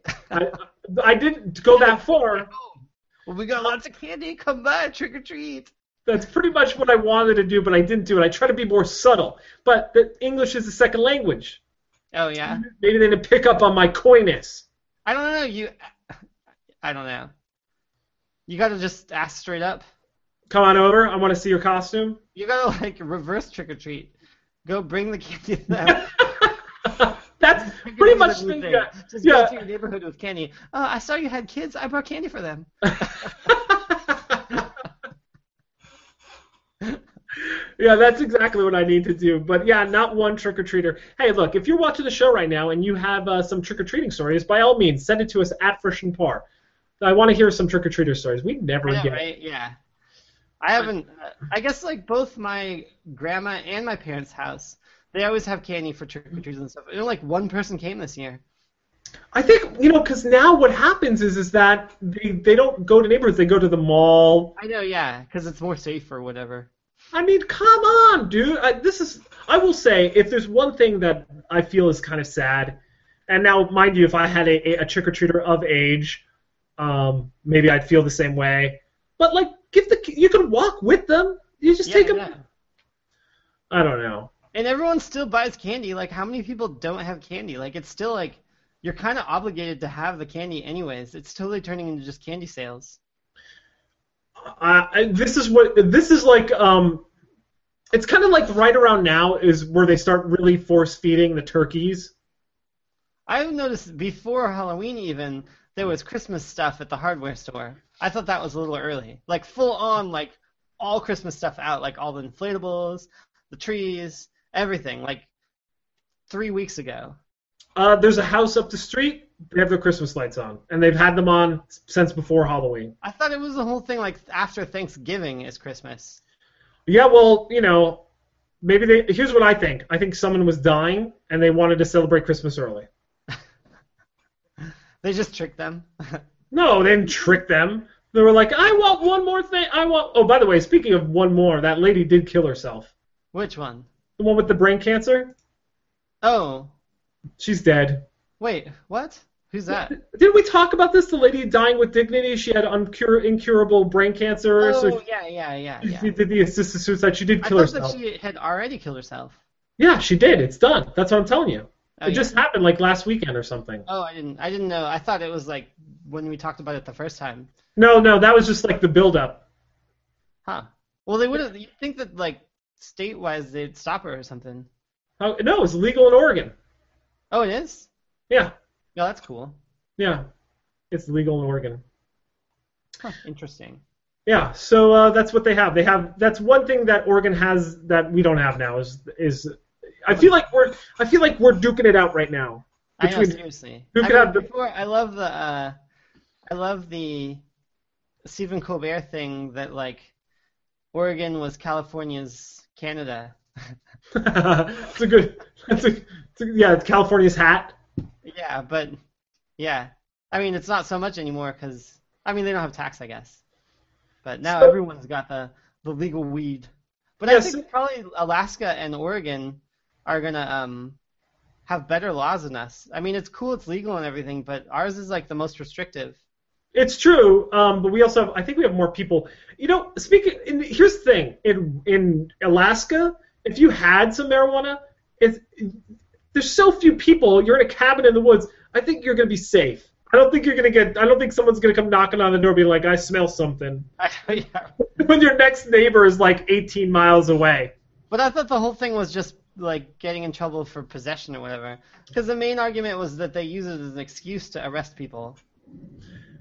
I didn't go that far. Well, we got lots of candy. Come by, trick-or-treat. That's pretty much what I wanted to do, but I didn't do it. I tried to be more subtle. But English is a second language. Oh, yeah? Maybe they didn't pick up on my coyness. I don't know. I don't know. You got to just ask straight up. Come on over. I want to see your costume. You got to, like, reverse trick-or-treat. Go bring the candy to them. That's pretty much the thing. Just go to your neighborhood with candy. Oh, I saw you had kids. I brought candy for them. Yeah, that's exactly what I need to do. But, yeah, not one trick-or-treater. Hey, look, if you're watching the show right now and you have some trick-or-treating stories, by all means, send it to us at Frisch and Par. I want to hear some trick-or-treater stories. We never get it. Right? Yeah. I haven't – I guess, like, both my grandma and my parents' house, they always have candy for trick-or-treaters and stuff. And, like, one person came this year. I think, you know, because now what happens is that they don't go to neighborhoods. They go to the mall. I know, yeah, because it's more safe or whatever. I mean, come on, dude. I will say, if there's one thing that I feel is kind of sad, and now, mind you, if I had a trick-or-treater of age, maybe I'd feel the same way. But, like, you can walk with them. You just take them. Yeah. I don't know. And everyone still buys candy. Like, how many people don't have candy? Like, it's still, like, you're kind of obligated to have the candy anyways. It's totally turning into just candy sales. It's kind of like right around now is where they start really force feeding the turkeys. I've noticed before Halloween even there was Christmas stuff at the hardware store. I thought that was a little early, like full on, like all Christmas stuff out, like all the inflatables, the trees, everything, like 3 weeks ago. There's a house up the street. They have their Christmas lights on, and they've had them on since before Halloween. I thought it was the whole thing, like, after Thanksgiving is Christmas. Yeah, well, you know, maybe here's what I think. I think someone was dying, and they wanted to celebrate Christmas early. They just tricked them. No, they didn't trick them. They were like, I want one more thing. Oh, by the way, speaking of one more, that lady did kill herself. Which one? The one with the brain cancer. Oh. She's dead. Wait, what? Who's that? Didn't we talk about this? The lady dying with dignity. She had incurable brain cancer. Oh, so yeah. She did the assisted suicide. She did kill herself. I thought that she had already killed herself. Yeah, she did. It's done. That's what I'm telling you. Oh, it just happened like last weekend or something. Oh, I didn't know. I thought it was like when we talked about it the first time. No, that was just like the build-up. Huh. Well, they would have. You'd think that like state-wise they'd stop her or something. Oh no, it's legal in Oregon. Oh, it is. Yeah. Yeah, that's cool. Yeah. It's legal in Oregon. Huh, interesting. Yeah, so that's what they have. They have that's one thing that Oregon has that we don't have now is I feel like we're duking it out right now. I know, seriously. I love the Stephen Colbert thing that like Oregon was California's Canada. It's California's hat. Yeah, but, yeah. I mean, it's not so much anymore because, I mean, they don't have tax, I guess. But now everyone's got the legal weed. But yeah, I think probably Alaska and Oregon are going to have better laws than us. I mean, it's cool, it's legal and everything, but ours is, like, the most restrictive. It's true, but we also have, I think we have more people. You know, here's the thing. In Alaska, if you had some marijuana, there's so few people. You're in a cabin in the woods. I think you're going to be safe. I don't think someone's going to come knocking on the door being like, I smell something. Yeah. When your next neighbor is like 18 miles away. But I thought the whole thing was just like getting in trouble for possession or whatever. Because the main argument was that they use it as an excuse to arrest people.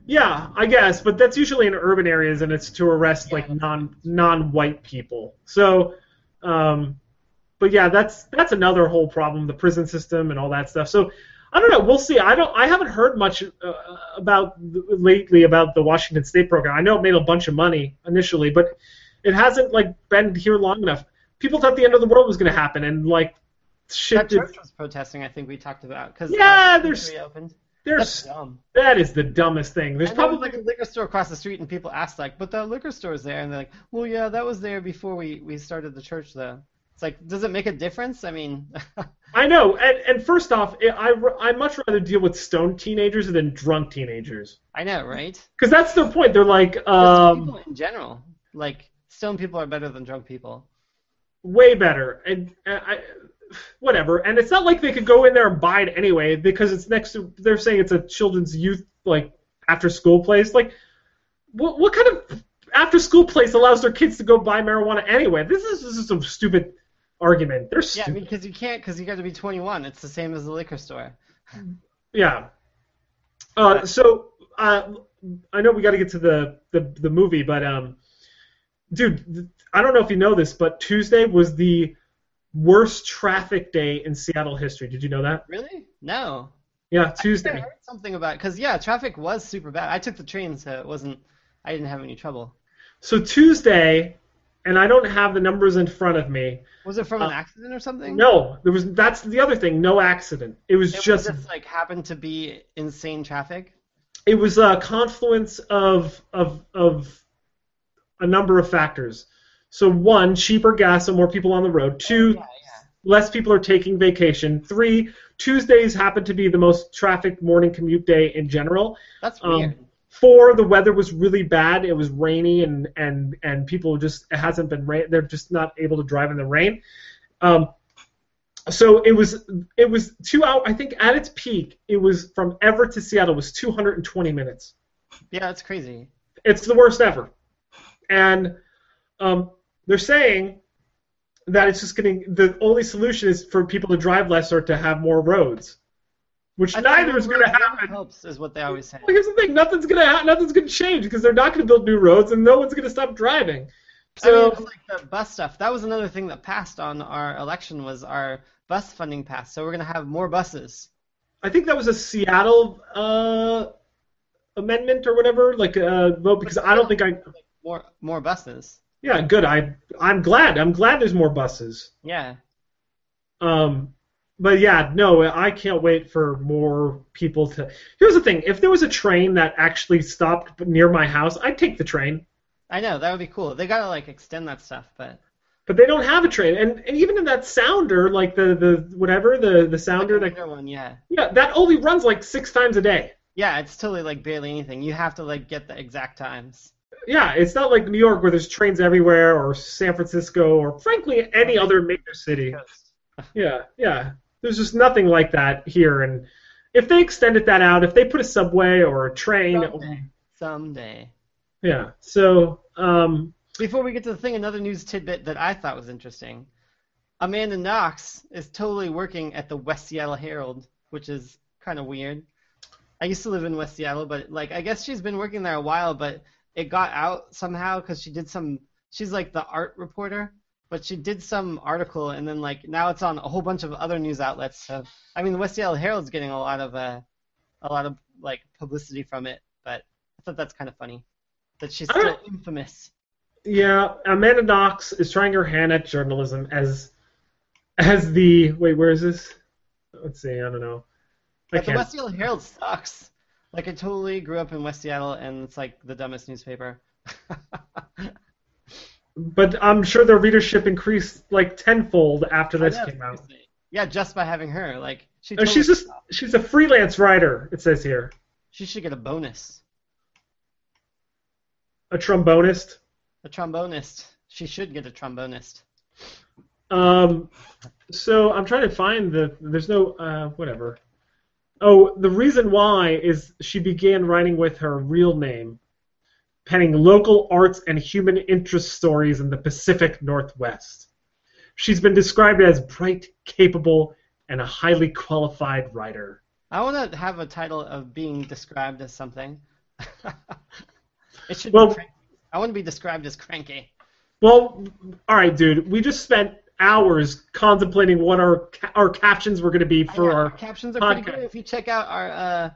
Yeah, I guess. But that's usually in urban areas, and it's to arrest like non-white people. So, But yeah, that's another whole problem, the prison system and all that stuff. So I don't know. We'll see. I haven't heard much lately about the Washington State program. I know it made a bunch of money initially, but it hasn't like been here long enough. People thought the end of the world was going to happen, and like shit. That church was protesting. I think we talked about because there's reopened. That's dumb. That is the dumbest thing. There's probably like a liquor store across the street, and people asked like, "But the liquor store's there," and they're like, "Well, yeah, that was there before we started the church, though." It's like, does it make a difference? I mean, I know. And first off, I much rather deal with stoned teenagers than drunk teenagers. I know, right? Because that's their point. They're like, people in general, like stoned people are better than drunk people. Way better. Whatever. And it's not like they could go in there and buy it anyway because it's next to. They're saying it's a children's youth like after school place. Like, what kind of after school place allows their kids to go buy marijuana anyway? This is some stupid argument. They're stupid. Yeah, because you can't, because you got to be 21. It's the same as the liquor store. Yeah. So I know we got to get to the movie, but dude, I don't know if you know this, but Tuesday was the worst traffic day in Seattle history. Did you know that? Really? No. Yeah, Tuesday. I heard something about it, because yeah, traffic was super bad. I took the train, so I didn't have any trouble. So Tuesday, and I don't have the numbers in front of me. Was it from an accident or something? No, there was. That's the other thing. No accident. It just like happened to be insane traffic. It was a confluence of a number of factors. So one, cheaper gas and more people on the road. Two, less people are taking vacation. Three, Tuesdays happen to be the most trafficked morning commute day in general. That's weird. Four, the weather was really bad. It was rainy, and people just it hasn't been rain. They're just not able to drive in the rain. So it was 2 hours. I think at its peak, it was from Everett to Seattle was 220 minutes. Yeah, that's crazy. It's the worst ever, and they're saying that it's just getting the only solution is for people to drive less or to have more roads, which neither is going to happen. Helps is what they always say. Well, here's the thing: nothing's going to change because they're not going to build new roads, and no one's going to stop driving. So, I mean, like the bus stuff, that was another thing that passed on our election was our bus funding passed. So we're going to have more buses. I think that was a Seattle amendment or whatever, like vote because I don't think I more buses. Yeah, good. I'm glad. I'm glad there's more buses. Yeah. But yeah, no, I can't wait for more people to. Here's the thing: if there was a train that actually stopped near my house, I'd take the train. I know that would be cool. They gotta like extend that stuff, but they don't have a train, and even in that sounder, like the whatever the sounder like that one, yeah. Yeah, that only runs like 6 times a day. Yeah, it's totally like barely anything. You have to like get the exact times. Yeah, it's not like New York where there's trains everywhere, or San Francisco, or frankly any other major city. Yeah, yeah. There's just nothing like that here, and if they extended that out, if they put a subway or a train, someday. Yeah. So before we get to the thing, another news tidbit that I thought was interesting: Amanda Knox is totally working at the West Seattle Herald, which is kind of weird. I used to live in West Seattle, but like I guess she's been working there a while, but it got out somehow because she did some. She's like the art reporter. But she did some article, and then like now it's on a whole bunch of other news outlets. So I mean, the West Seattle Herald's getting a lot of like publicity from it. But I thought that's kind of funny that she's still infamous. Yeah, Amanda Knox is trying her hand at journalism as the wait. Where is this? Let's see. I don't know. The West Seattle Herald sucks. Like I totally grew up in West Seattle, and it's like the dumbest newspaper. But I'm sure their readership increased like tenfold after this came out. Yeah, just by having her, like she. No, she's a freelance writer. It says here. She should get a bonus. A trombonist. A trombonist. She should get a trombonist. So I'm trying to find the. There's no whatever. Oh, the reason why is she began writing with her real name, penning local arts and human interest stories in the Pacific Northwest. She's been described as bright, capable, and a highly qualified writer. I want to have a title of being described as something. It should be cranky. I want to be described as cranky. Well, all right, dude. We just spent hours contemplating what our captions were going to be for our captions are podcast. Pretty good. If you check out our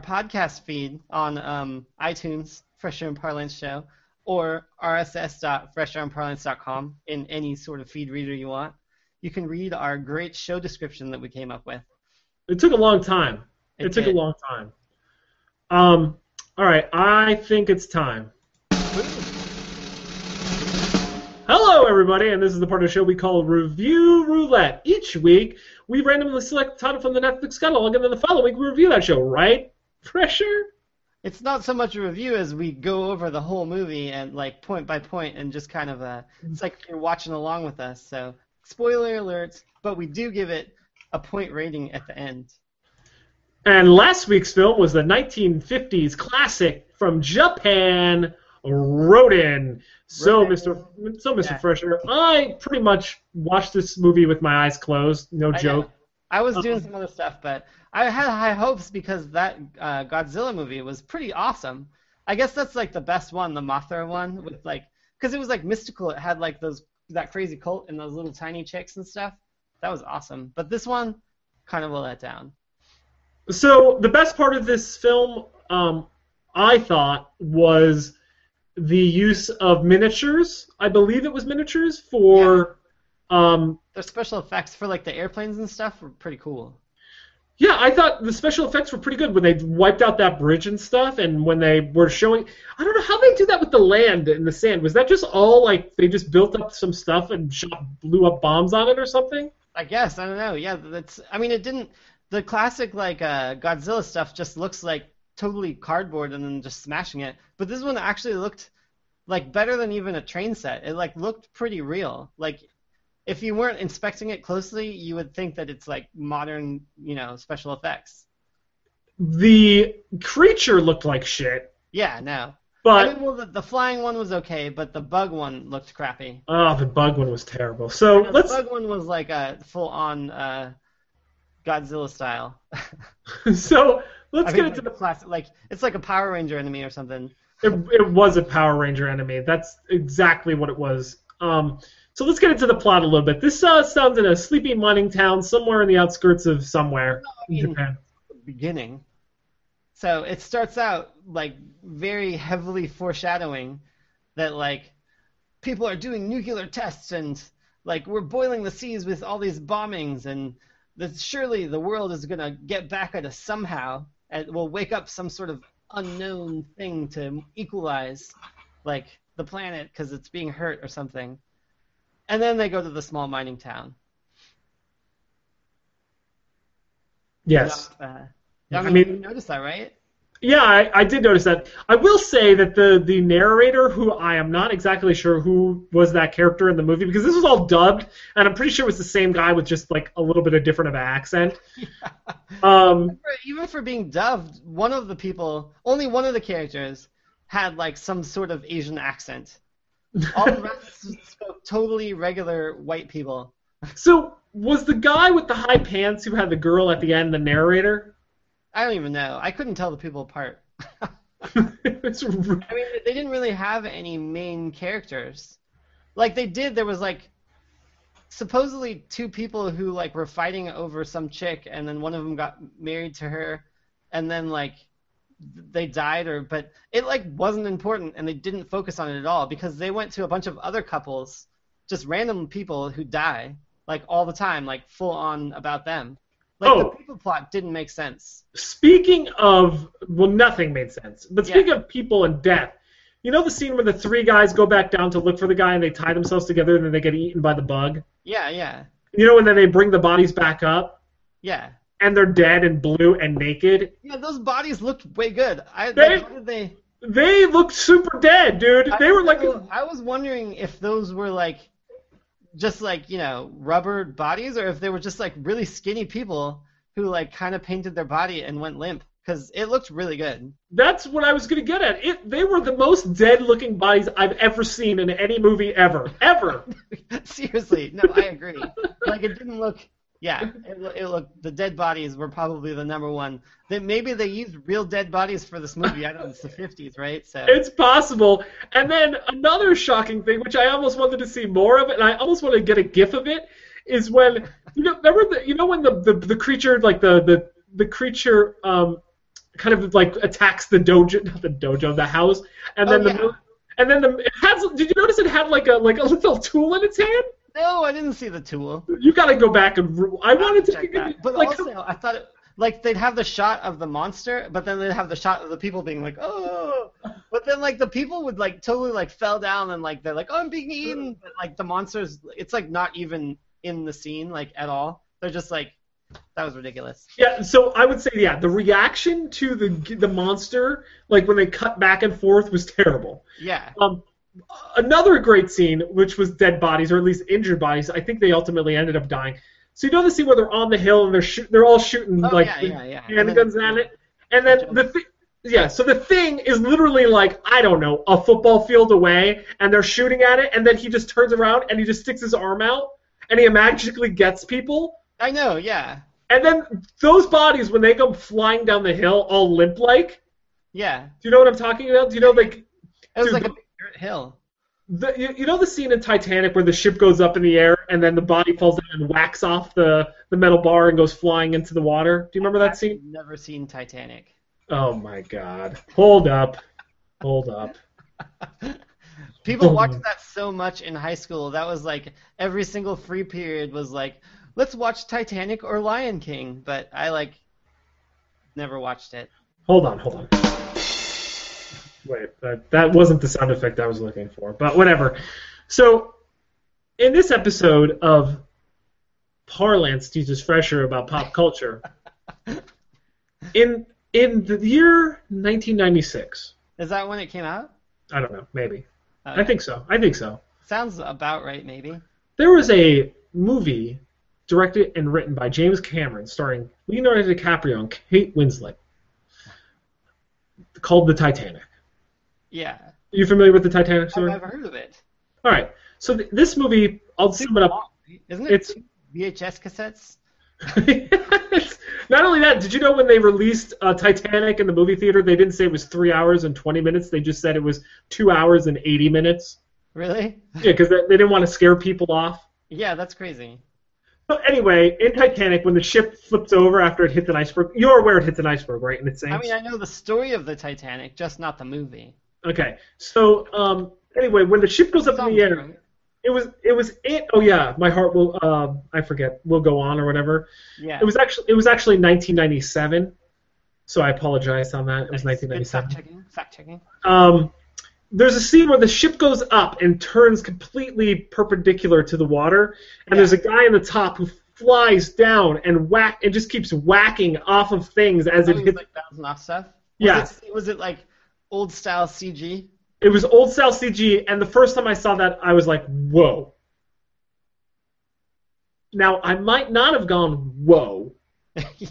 podcast feed on iTunes, Fresh Air and Parlance Show, or rss.freshairandparlance.com in any sort of feed reader you want, you can read our great show description that we came up with. It took a long time. It took a long time. All right, I think it's time. Hello, everybody, and this is the part of the show we call Review Roulette. Each week, we randomly select a title from the Netflix catalog, and then the following week we review that show, right? Pressure? It's not so much a review as we go over the whole movie and, like, point by point and just kind of it's like you're watching along with us, so spoiler alerts, but we do give it a point rating at the end. And last week's film was the 1950s classic from Japan, Rodin. So, Mr. Fresher, I pretty much watched this movie with my eyes closed. No joke. I was doing some other stuff, but I had high hopes because that Godzilla movie was pretty awesome. I guess that's like the best one, the Mothra one, with like because it was like mystical. It had like that crazy cult and those little tiny chicks and stuff. That was awesome. But this one kind of will let down. So the best part of this film, I thought, was the use of miniatures. I believe it was miniatures for... Yeah. The special effects for like the airplanes and stuff were pretty cool. Yeah, I thought the special effects were pretty good when they wiped out that bridge and stuff, and when they were showing... I don't know how they do that with the land and the sand. Was that just all like they just built up some stuff and blew up bombs on it or something? I guess. I don't know. Yeah, that's... I mean, it didn't... The classic like Godzilla stuff just looks like totally cardboard and then just smashing it. But this one actually looked like better than even a train set. It like looked pretty real. Like if you weren't inspecting it closely, you would think that it's like modern, you know, special effects. The creature looked like shit. Yeah, no. But I mean, well, the flying one was okay, but the bug one looked crappy. Oh, the bug one was terrible. So yeah, the bug one was like a full on. Godzilla style. So let's get into the classic. Like it's like a Power Ranger enemy or something. It was a Power Ranger enemy. That's exactly what it was. So let's get into the plot a little bit. This sounds in a sleepy mining town somewhere in the outskirts of somewhere in Japan. Beginning. So it starts out like very heavily foreshadowing that like people are doing nuclear tests and like we're boiling the seas with all these bombings and. That surely the world is going to get back at us somehow, and we'll wake up some sort of unknown thing to equalize, like, the planet because it's being hurt or something. And then they go to the small mining town. Yes. I mean, you noticed that, right? Yeah, I did notice that. I will say that the narrator, who I am not exactly sure who was that character in the movie, because this was all dubbed, and I'm pretty sure it was the same guy with just like a little bit of different of an accent. Yeah. Even for being dubbed, only one of the characters had like some sort of Asian accent. All the rest spoke totally regular white people. So was the guy with the high pants who had the girl at the end the narrator? I don't even know. I couldn't tell the people apart. I mean, they didn't really have any main characters. Like, they did. There was, like, supposedly two people who, like, were fighting over some chick, and then one of them got married to her, and then, like, they died. But it, like, wasn't important, and they didn't focus on it at all because they went to a bunch of other couples, just random people who die, like, all the time, like, full on about them. Like, the people plot didn't make sense. Speaking of... Well, nothing made sense. But speaking of people and death, you know the scene where the three guys go back down to look for the guy and they tie themselves together and then they get eaten by the bug? Yeah, yeah. You know, and then they bring the bodies back up? Yeah. And they're dead and blue and naked? Yeah, those bodies looked way good. They looked super dead, dude. I was wondering if those were, like... just like, you know, rubber bodies, or if they were just like really skinny people who like kind of painted their body and went limp, because it looked really good. That's what I was going to get at. They were the most dead-looking bodies I've ever seen in any movie ever. Seriously. No, I agree. Like, it didn't look Yeah, it looked, the dead bodies were probably the number one. Maybe they used real dead bodies for this movie. I don't know, it's the 50s, right? So it's possible. And then another shocking thing, which I almost wanted to see more of, and I almost want to get a GIF of it, is when when the creature, like the creature kind of like attacks the dojo, not the dojo, the house, and then it has. Did you notice it had like a little tool in its hand? No, I didn't see the tool. You gotta go back and I wanted to check that. But like, also, I thought they'd have the shot of the monster, but then they'd have the shot of the people being like, oh. But then like the people would like totally like fell down and like they're like, oh, I'm being eaten. But like the monsters, it's like not even in the scene like at all. They're just like, that was ridiculous. Yeah, so I would say the reaction to the monster, like when they cut back and forth, was terrible. Yeah. Another great scene, which was dead bodies, or at least injured bodies. I think they ultimately ended up dying. So you know the scene where they're on the hill and they're all shooting handguns at it, and then so the thing is literally like, I don't know, a football field away, and they're shooting at it, and then he just turns around and he just sticks his arm out, and he magically gets people. I know, yeah. And then those bodies, when they come flying down the hill, all limp like. Yeah. Do you know what I'm talking about? Do you know like? It was like a hill. You know the scene in Titanic where the ship goes up in the air and then the body falls down and whacks off the metal bar and goes flying into the water? Do you remember that scene? I've never seen Titanic. Oh my god. Hold up. People watched that so much in high school. That was like every single free period was like, let's watch Titanic or Lion King, but I like never watched it. Hold on. Wait, that wasn't the sound effect I was looking for, but whatever. So, in this episode of Parlance Teaches Fresher about pop culture, in the year 1996. Is that when it came out? I don't know, maybe. Okay. I think so. Sounds about right, maybe. There was a movie directed and written by James Cameron starring Leonardo DiCaprio and Kate Winslet called The Titanic. Yeah. Are you familiar with the Titanic story? I've never heard of it. All right. So this movie, I'll sum it up. Isn't it VHS cassettes? Yes. Not only that, did you know when they released Titanic in the movie theater, they didn't say it was 3 hours and 20 minutes. They just said it was 2 hours and 80 minutes. Really? Yeah, because they didn't want to scare people off. Yeah, that's crazy. So anyway, in Titanic, when the ship flips over after it hits an iceberg, you're aware it hits an iceberg, right? And it sinks. I mean, I know the story of the Titanic, just not the movie. Okay, so anyway, when the ship goes up in the air, my heart will will go on or whatever. Yeah. It was actually 1997, so I apologize on that. It was 1997. Fact checking. There's a scene where the ship goes up and turns completely perpendicular to the water, and there's a guy in the top who flies down and just keeps whacking off of things as it hits. Like bouncing off stuff. Yeah. Was it like old style CG? It was old style CG, and the first time I saw that, I was like, whoa. Now, I might not have gone, whoa. Yeah.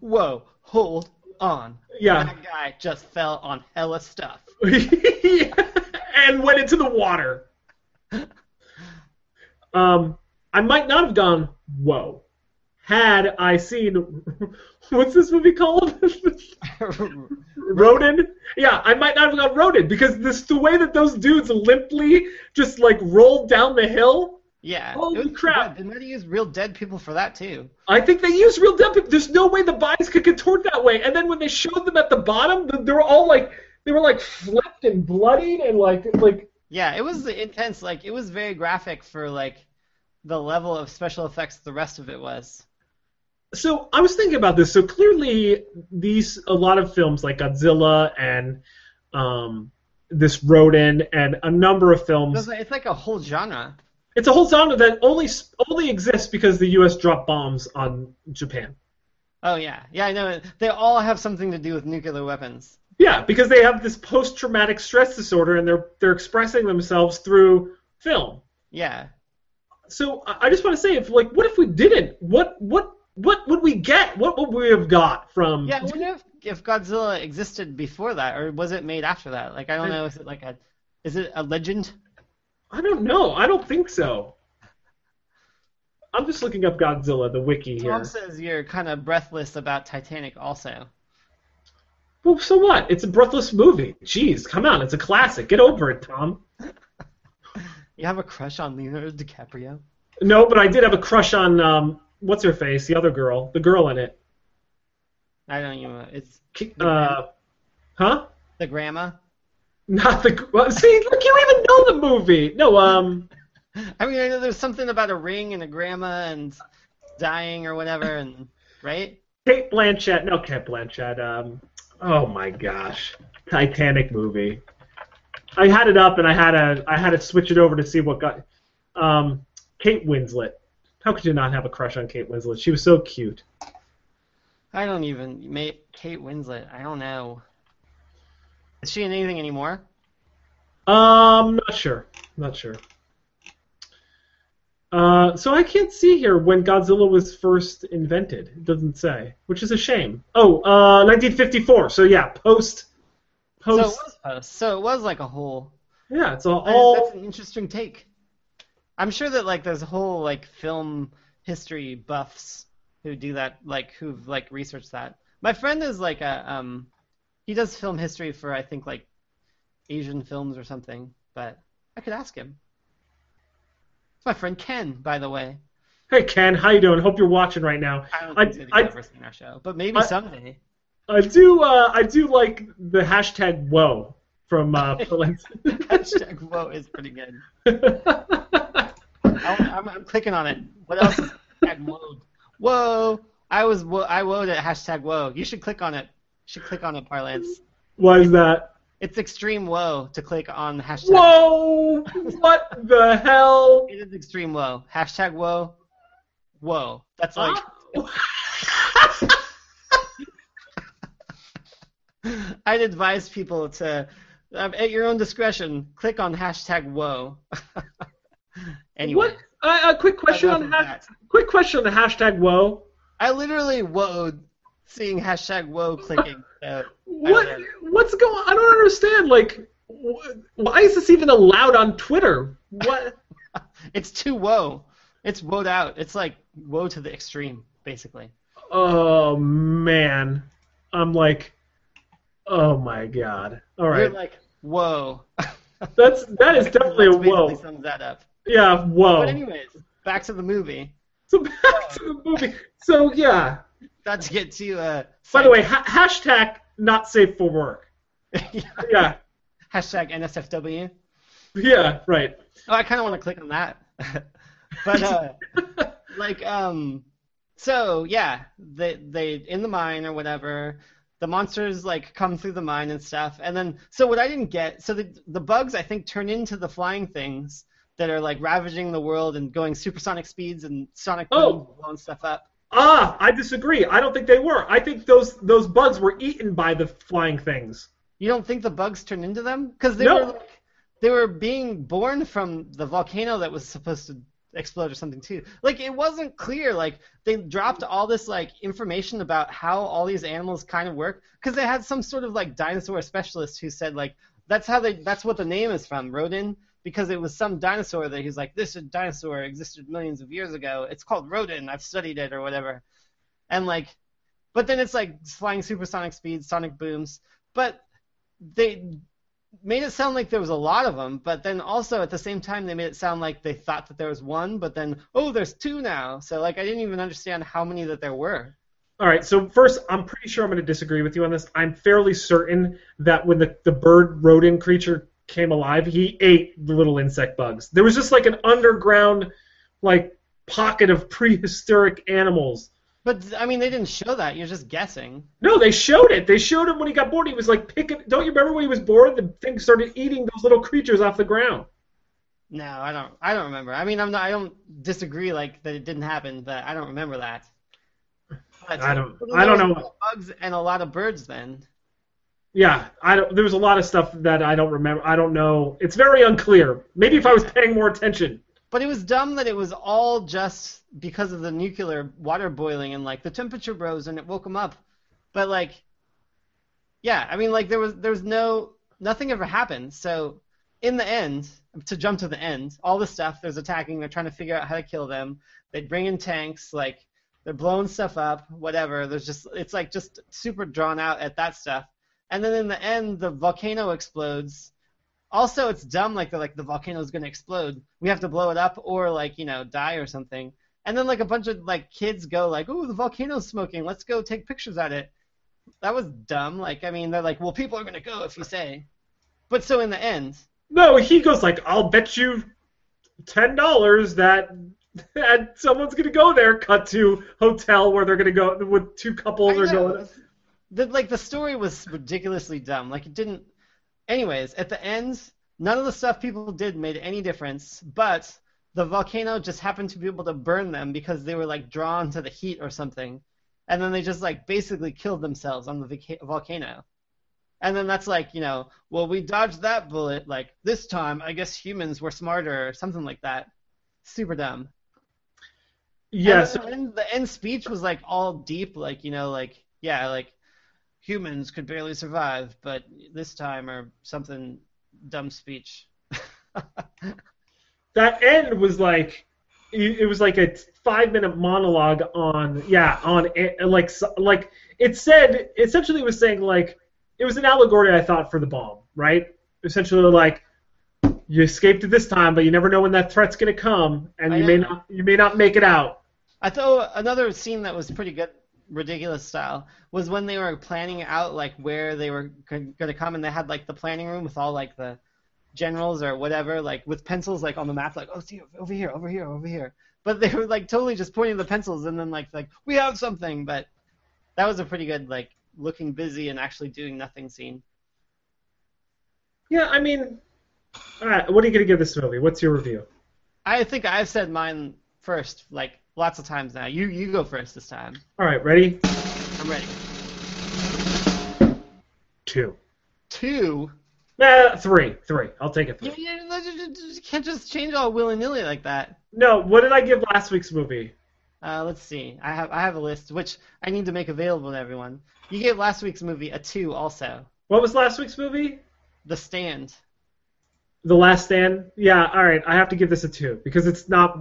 Whoa, hold on. Yeah. That guy just fell on hella stuff. Yeah. And went into the water. I might not have gone, whoa, had I seen, what's this movie called? Rodin? Yeah, I might not have gone Rodin, because the way that those dudes limply just, like, rolled down the hill. Yeah. Holy crap. They might have used real dead people for that, too. I think they used real dead people. There's no way the bodies could contort that way. And then when they showed them at the bottom, they were all, like, flipped and bloodied and, like... Yeah, it was intense. Like, it was very graphic for, like, the level of special effects the rest of it was. So I was thinking about this. So clearly, a lot of films like Godzilla and this Rodan and a number of films. It's like a whole genre. It's a whole genre that only exists because the U.S. dropped bombs on Japan. Oh yeah, I know. They all have something to do with nuclear weapons. Yeah, because they have this post-traumatic stress disorder, and they're expressing themselves through film. Yeah. So I just want to say, what if we didn't? What would we get? What would we have got from... Yeah, I wonder if Godzilla existed before that, or was it made after that? Like, I don't know, is it a legend? I don't know. I don't think so. I'm just looking up Godzilla, the wiki here. Tom says you're kind of breathless about Titanic also. Well, so what? It's a breathless movie. Jeez, come on. It's a classic. Get over it, Tom. You have a crush on Leonardo DiCaprio? No, but I did have a crush on, what's-her-face, the other girl, the girl in it. I don't even know. It's... Huh? The grandma? Not the... Well, see, look, you even know the movie. No, I mean, I know there's something about a ring and a grandma and dying or whatever, and right? Kate Blanchett. No, Kate Blanchett. Oh my gosh, Titanic movie. I had it up and I had to switch it over to see what got. Kate Winslet. How could you not have a crush on Kate Winslet? She was so cute. I don't even Kate Winslet. I don't know. Is she in anything anymore? Not sure. Not sure. So I can't see here when Godzilla was first invented. It doesn't say, which is a shame. Oh, 1954. So yeah, post. So it was post. So it was like a whole. Yeah, it's all. That's an interesting take. I'm sure that like there's a whole like film history buffs who do that, like who've like researched that. My friend is like a he does film history for I think like Asian films or something, but I could ask him. My friend Ken, by the way. Hey Ken, how you doing? Hope you're watching right now. I don't think he's ever seen our show, but maybe someday. I do like the hashtag woe from Hashtag woe is pretty good. I'm clicking on it. What else is hashtag woe? Whoa! I woed at hashtag woe. You should click on it. You should click on it, Parlance. Why is that? It's extreme woe to click on hashtag. Whoa! What the hell? It is extreme woe. Hashtag woe. Whoa. That's like. I'd advise people to, at your own discretion, click on hashtag woe. Anyway. What? A quick question on that. Quick question on the hashtag woe. I literally woed seeing hashtag woe clicking. What's going on? I don't understand. Like, why is this even allowed on Twitter? What? It's too woe. It's woed out. It's like woe to the extreme, basically. Oh, man. I'm like, oh, my God. All right. You're like, whoa. That is definitely a whoa. That sums that up. Yeah, whoa. But anyways, back to the movie. So back to the movie. So, yeah. Not to get too... By the way, hashtag not safe for work. Yeah. Hashtag NSFW. Yeah, right. Oh, I kind of want to click on that. But, like, so, yeah, they in the mine or whatever, the monsters, like, come through the mine and stuff. And then, so what I didn't get, so the bugs, I think, turn into the flying things that are, like, ravaging the world and going supersonic speeds and sonic boom blowing stuff up. Ah, I disagree. I don't think they were. I think those bugs were eaten by the flying things. You don't think the bugs turned into them? Because they were being born from the volcano that was supposed to explode or something too. Like it wasn't clear. Like they dropped all this like information about how all these animals kind of work. Because they had some sort of like dinosaur specialist who said like that's what the name is from, Rodin. Because it was some dinosaur that he's like, this dinosaur existed millions of years ago. It's called Rodin. I've studied it or whatever. And like, but then it's like flying supersonic speeds, sonic booms. But they made it sound like there was a lot of them. But then also at the same time, they made it sound like they thought that there was one. But then, oh, there's two now. So like, I didn't even understand how many that there were. All right, so first, I'm pretty sure I'm going to disagree with you on this. I'm fairly certain that when the bird Rodin creature came alive, he ate the little insect bugs. There was just like an underground like pocket of prehistoric animals. But I mean they didn't show that, you're just guessing. No, they showed it. They showed him when he got bored. He was like picking, don't you remember when he was bored? The thing started eating those little creatures off the ground. No, I don't remember. I mean I don't disagree like that it didn't happen, but I don't remember that. But I don't know. Bugs and a lot of birds then. Yeah, there was a lot of stuff that I don't remember. I don't know. It's very unclear. Maybe if I was paying more attention. But it was dumb that it was all just because of the nuclear water boiling and like the temperature rose and it woke them up. But like, yeah, I mean like there was no nothing ever happened. So in the end, to jump to the end, all the stuff, there's attacking, they're trying to figure out how to kill them, they bring in tanks, like, they're blowing stuff up, whatever, there's just, it's like just super drawn out at that stuff, and then in the end, the volcano explodes. Also, it's dumb, like, they're like, the volcano's gonna explode, we have to blow it up, or, like, you know, die or something, and then, like, a bunch of, like, kids go, like, ooh, the volcano's smoking, let's go take pictures at it. That was dumb, like, I mean, they're like, well, people are gonna go if you say, but so in the end... No, he goes like, I'll bet you $10 that someone's going to go there, cut to hotel where they're going to go with two couples are going. Like, the story was ridiculously dumb. Like, it didn't... Anyways, at the end, none of the stuff people did made any difference, but the volcano just happened to be able to burn them because they were, like, drawn to the heat or something, and then they just, like, basically killed themselves on the volcano. And then that's like, you know, well, we dodged that bullet, like, this time, I guess humans were smarter, or something like that. Super dumb. Yes. Yeah, so the end speech was, like, all deep, like, you know, like, yeah, like, humans could barely survive, but this time, or something, dumb speech. That end was like, it was like a 5-minute monologue on, yeah, on, like, it said, essentially it was saying, like, it was an allegory, I thought, for the bomb, right? Essentially, like, you escaped it this time, but you never know when that threat's going to come, and you may not make it out. I thought another scene that was pretty good, ridiculous style, was when they were planning out, like, where they were going to come, and they had, like, the planning room with all, like, the generals or whatever, like, with pencils, like, on the map, like, oh, see, over here, over here, over here. But they were, like, totally just pointing the pencils, and then, like we have something, but that was a pretty good, like, looking busy and actually doing nothing scene. Yeah, I mean, all right, what are you going to give this movie? What's your review? I think I've said mine first, like, lots of times now. You go first this time. All right, ready? I'm ready. 2. 2? 3. I'll take a 3. You can't just change all willy-nilly like that. No, what did I give last week's movie? Let's see. I have a list, which I need to make available to everyone. You gave last week's movie a 2 also. What was last week's movie? The Stand. The Last Stand? Yeah, all right. I have to give this a 2 because it's not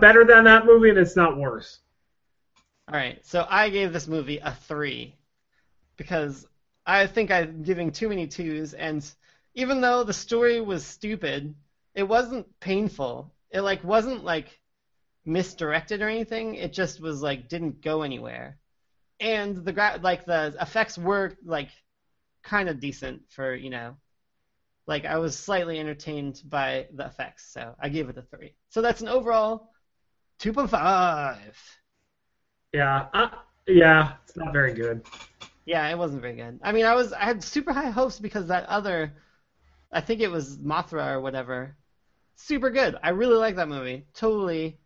better than that movie and it's not worse. All right. So I gave this movie a 3 because I think I'm giving too many 2s, and even though the story was stupid, it wasn't painful. It, like, wasn't, like, misdirected or anything. It just was, like, didn't go anywhere, and the effects were, like, kind of decent for, you know, like, I was slightly entertained by the effects, so I gave it a 3. So that's an overall 2.5. Yeah, it's not very good. Yeah, it wasn't very good. I mean, I had super high hopes because that other, I think it was Mothra or whatever, super good. I really like that movie. Totally.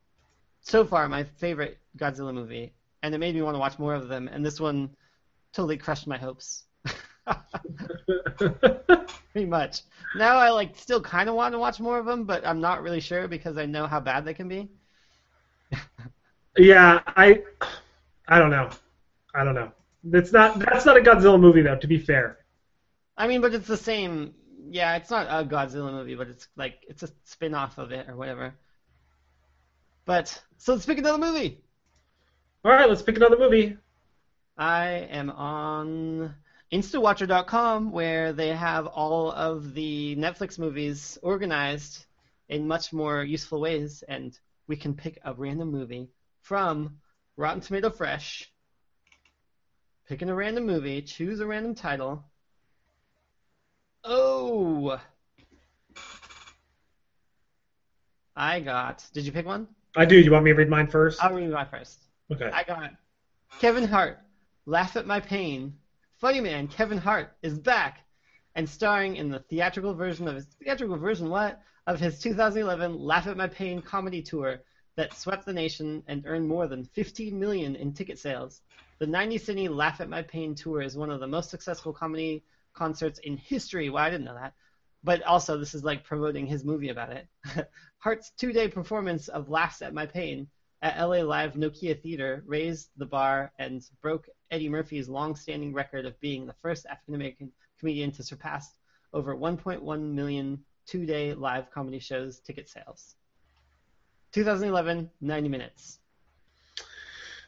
So far, my favorite Godzilla movie, and it made me want to watch more of them, and this one totally crushed my hopes. Pretty much. Now I, like, still kind of want to watch more of them, but I'm not really sure because I know how bad they can be. Yeah, I don't know. I don't know. That's not a Godzilla movie, though, to be fair. I mean, but it's the same. Yeah, it's not a Godzilla movie, but it's, like, it's a spin-off of it or whatever. But, so let's pick another movie. All right, let's pick another movie. I am on instawatcher.com, where they have all of the Netflix movies organized in much more useful ways, and we can pick a random movie from Rotten Tomato Fresh. Picking a random movie, choose a random title. Oh! I got... Did you pick one? I do. You want me to read mine first? I'll read mine first. Okay. I got Kevin Hart, Laugh at My Pain. Funny man, Kevin Hart is back and starring in the theatrical version of his... Theatrical version what? Of his 2011 Laugh at My Pain comedy tour that swept the nation and earned more than $50 million in ticket sales. The 90-city Laugh at My Pain tour is one of the most successful comedy concerts in history. Well, I didn't know that. But also, this is, like, promoting his movie about it. Hart's 2-day performance of Laughs at My Pain at LA Live Nokia Theater raised the bar and broke Eddie Murphy's long-standing record of being the first African-American comedian to surpass over 1.1 million two-day live comedy shows ticket sales. 2011, 90 minutes.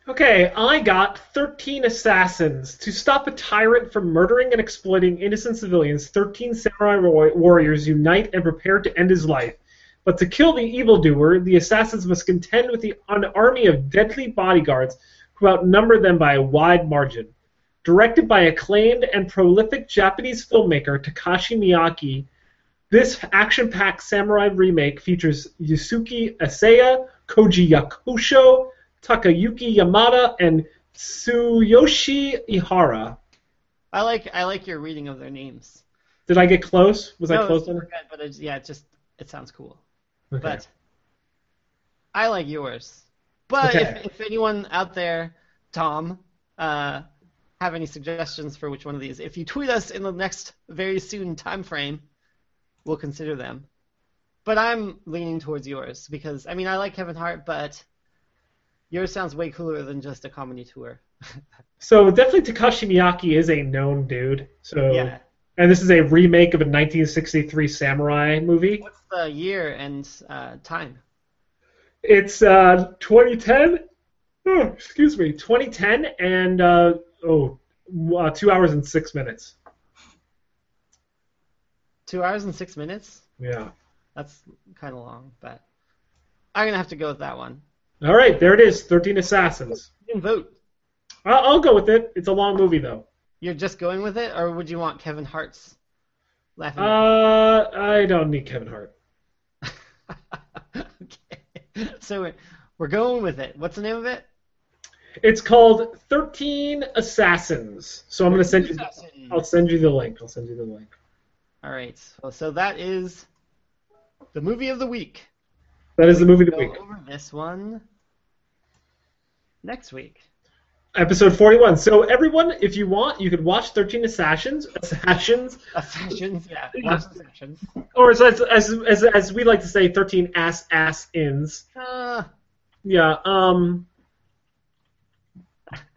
Okay, I got 13 assassins. To stop a tyrant from murdering and exploiting innocent civilians, 13 samurai warriors unite and prepare to end his life. But to kill the evildoer, the assassins must contend with an army of deadly bodyguards who outnumber them by a wide margin. Directed by acclaimed and prolific Japanese filmmaker Takashi Miike, this action-packed samurai remake features Yusuke Asaya, Koji Yakusho, Takayuki Yamada, and Tsuyoshi Ihara. I like your reading of their names. Did I get close? Was I close? No, but it sounds cool. Okay. But I like yours. But okay. if anyone out there, Tom, have any suggestions for which one of these, if you tweet us in the next very soon time frame, we'll consider them. But I'm leaning towards yours because, I mean, I like Kevin Hart, but yours sounds way cooler than just a comedy tour. So definitely Takashi Miike is a known dude. So yeah. And this is a remake of a 1963 samurai movie. What's the year and time? It's 2010. Oh, excuse me, 2010 and 2 hours and 6 minutes. 2 hours and 6 minutes? Yeah. That's kind of long, but I'm gonna have to go with that one. All right, there it is, 13 Assassins. You can vote. I'll go with it. It's a long movie, though. You're just going with it, or would you want Kevin Hart's laughing? I don't need Kevin Hart. Okay. So we're going with it. What's the name of it? It's called 13 Assassins. So I'm gonna send you. I'll send you the link. All right. Well, so that is the movie of the week. That is the movie of the week. We'll go over this one next week. Episode 41. So everyone, if you want, you could watch 13 Assassins. Assassins, yeah. Watch Assassins. Or as we like to say, 13 ass-ins. Yeah.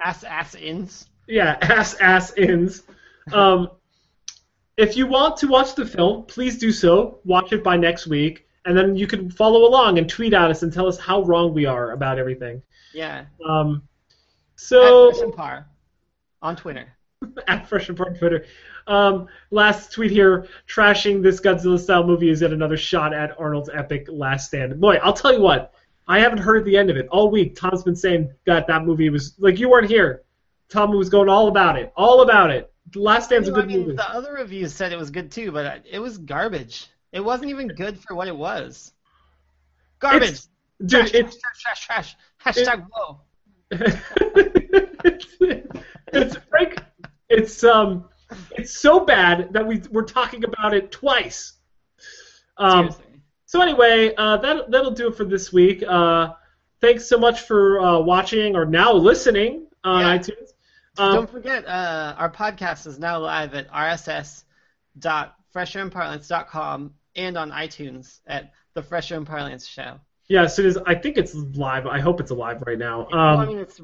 Ass-ins? Yeah, ass-ins. If you want to watch the film, please do so. Watch it by next week. And then you can follow along and tweet at us and tell us how wrong we are about everything. Yeah. So at Fresh and Par on Twitter. At Fresh and Par on Twitter. Last tweet here, trashing this Godzilla-style movie is yet another shot at Arnold's epic Last Stand. Boy, I'll tell you what. I haven't heard the end of it all week. Tom's been saying that movie was like you weren't here. Tom was going all about it, Last Stand's a good movie. The other reviews said it was good too, but it was garbage. It wasn't even good for what it was. Garbage. Trash. Hashtag whoa. It's so bad that we're talking about it twice. So anyway, that'll do it for this week. Thanks so much for watching or now listening on iTunes. Don't forget, our podcast is now live at rss.fresherandparlance.com and on iTunes at the Fresher and Parlance Show. Yeah, as soon as I think it's live. I hope it's alive right now. I mean, it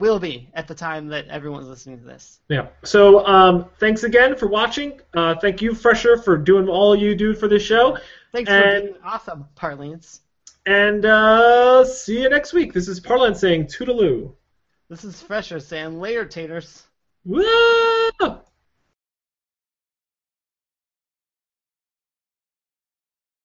will be at the time that everyone's listening to this. Yeah. So thanks again for watching. Thank you, Fresher, for doing all you do for this show. Thanks for being awesome, Parlance. And see you next week. This is Parlance saying toodaloo. This is Fresher saying later, taters. Woo!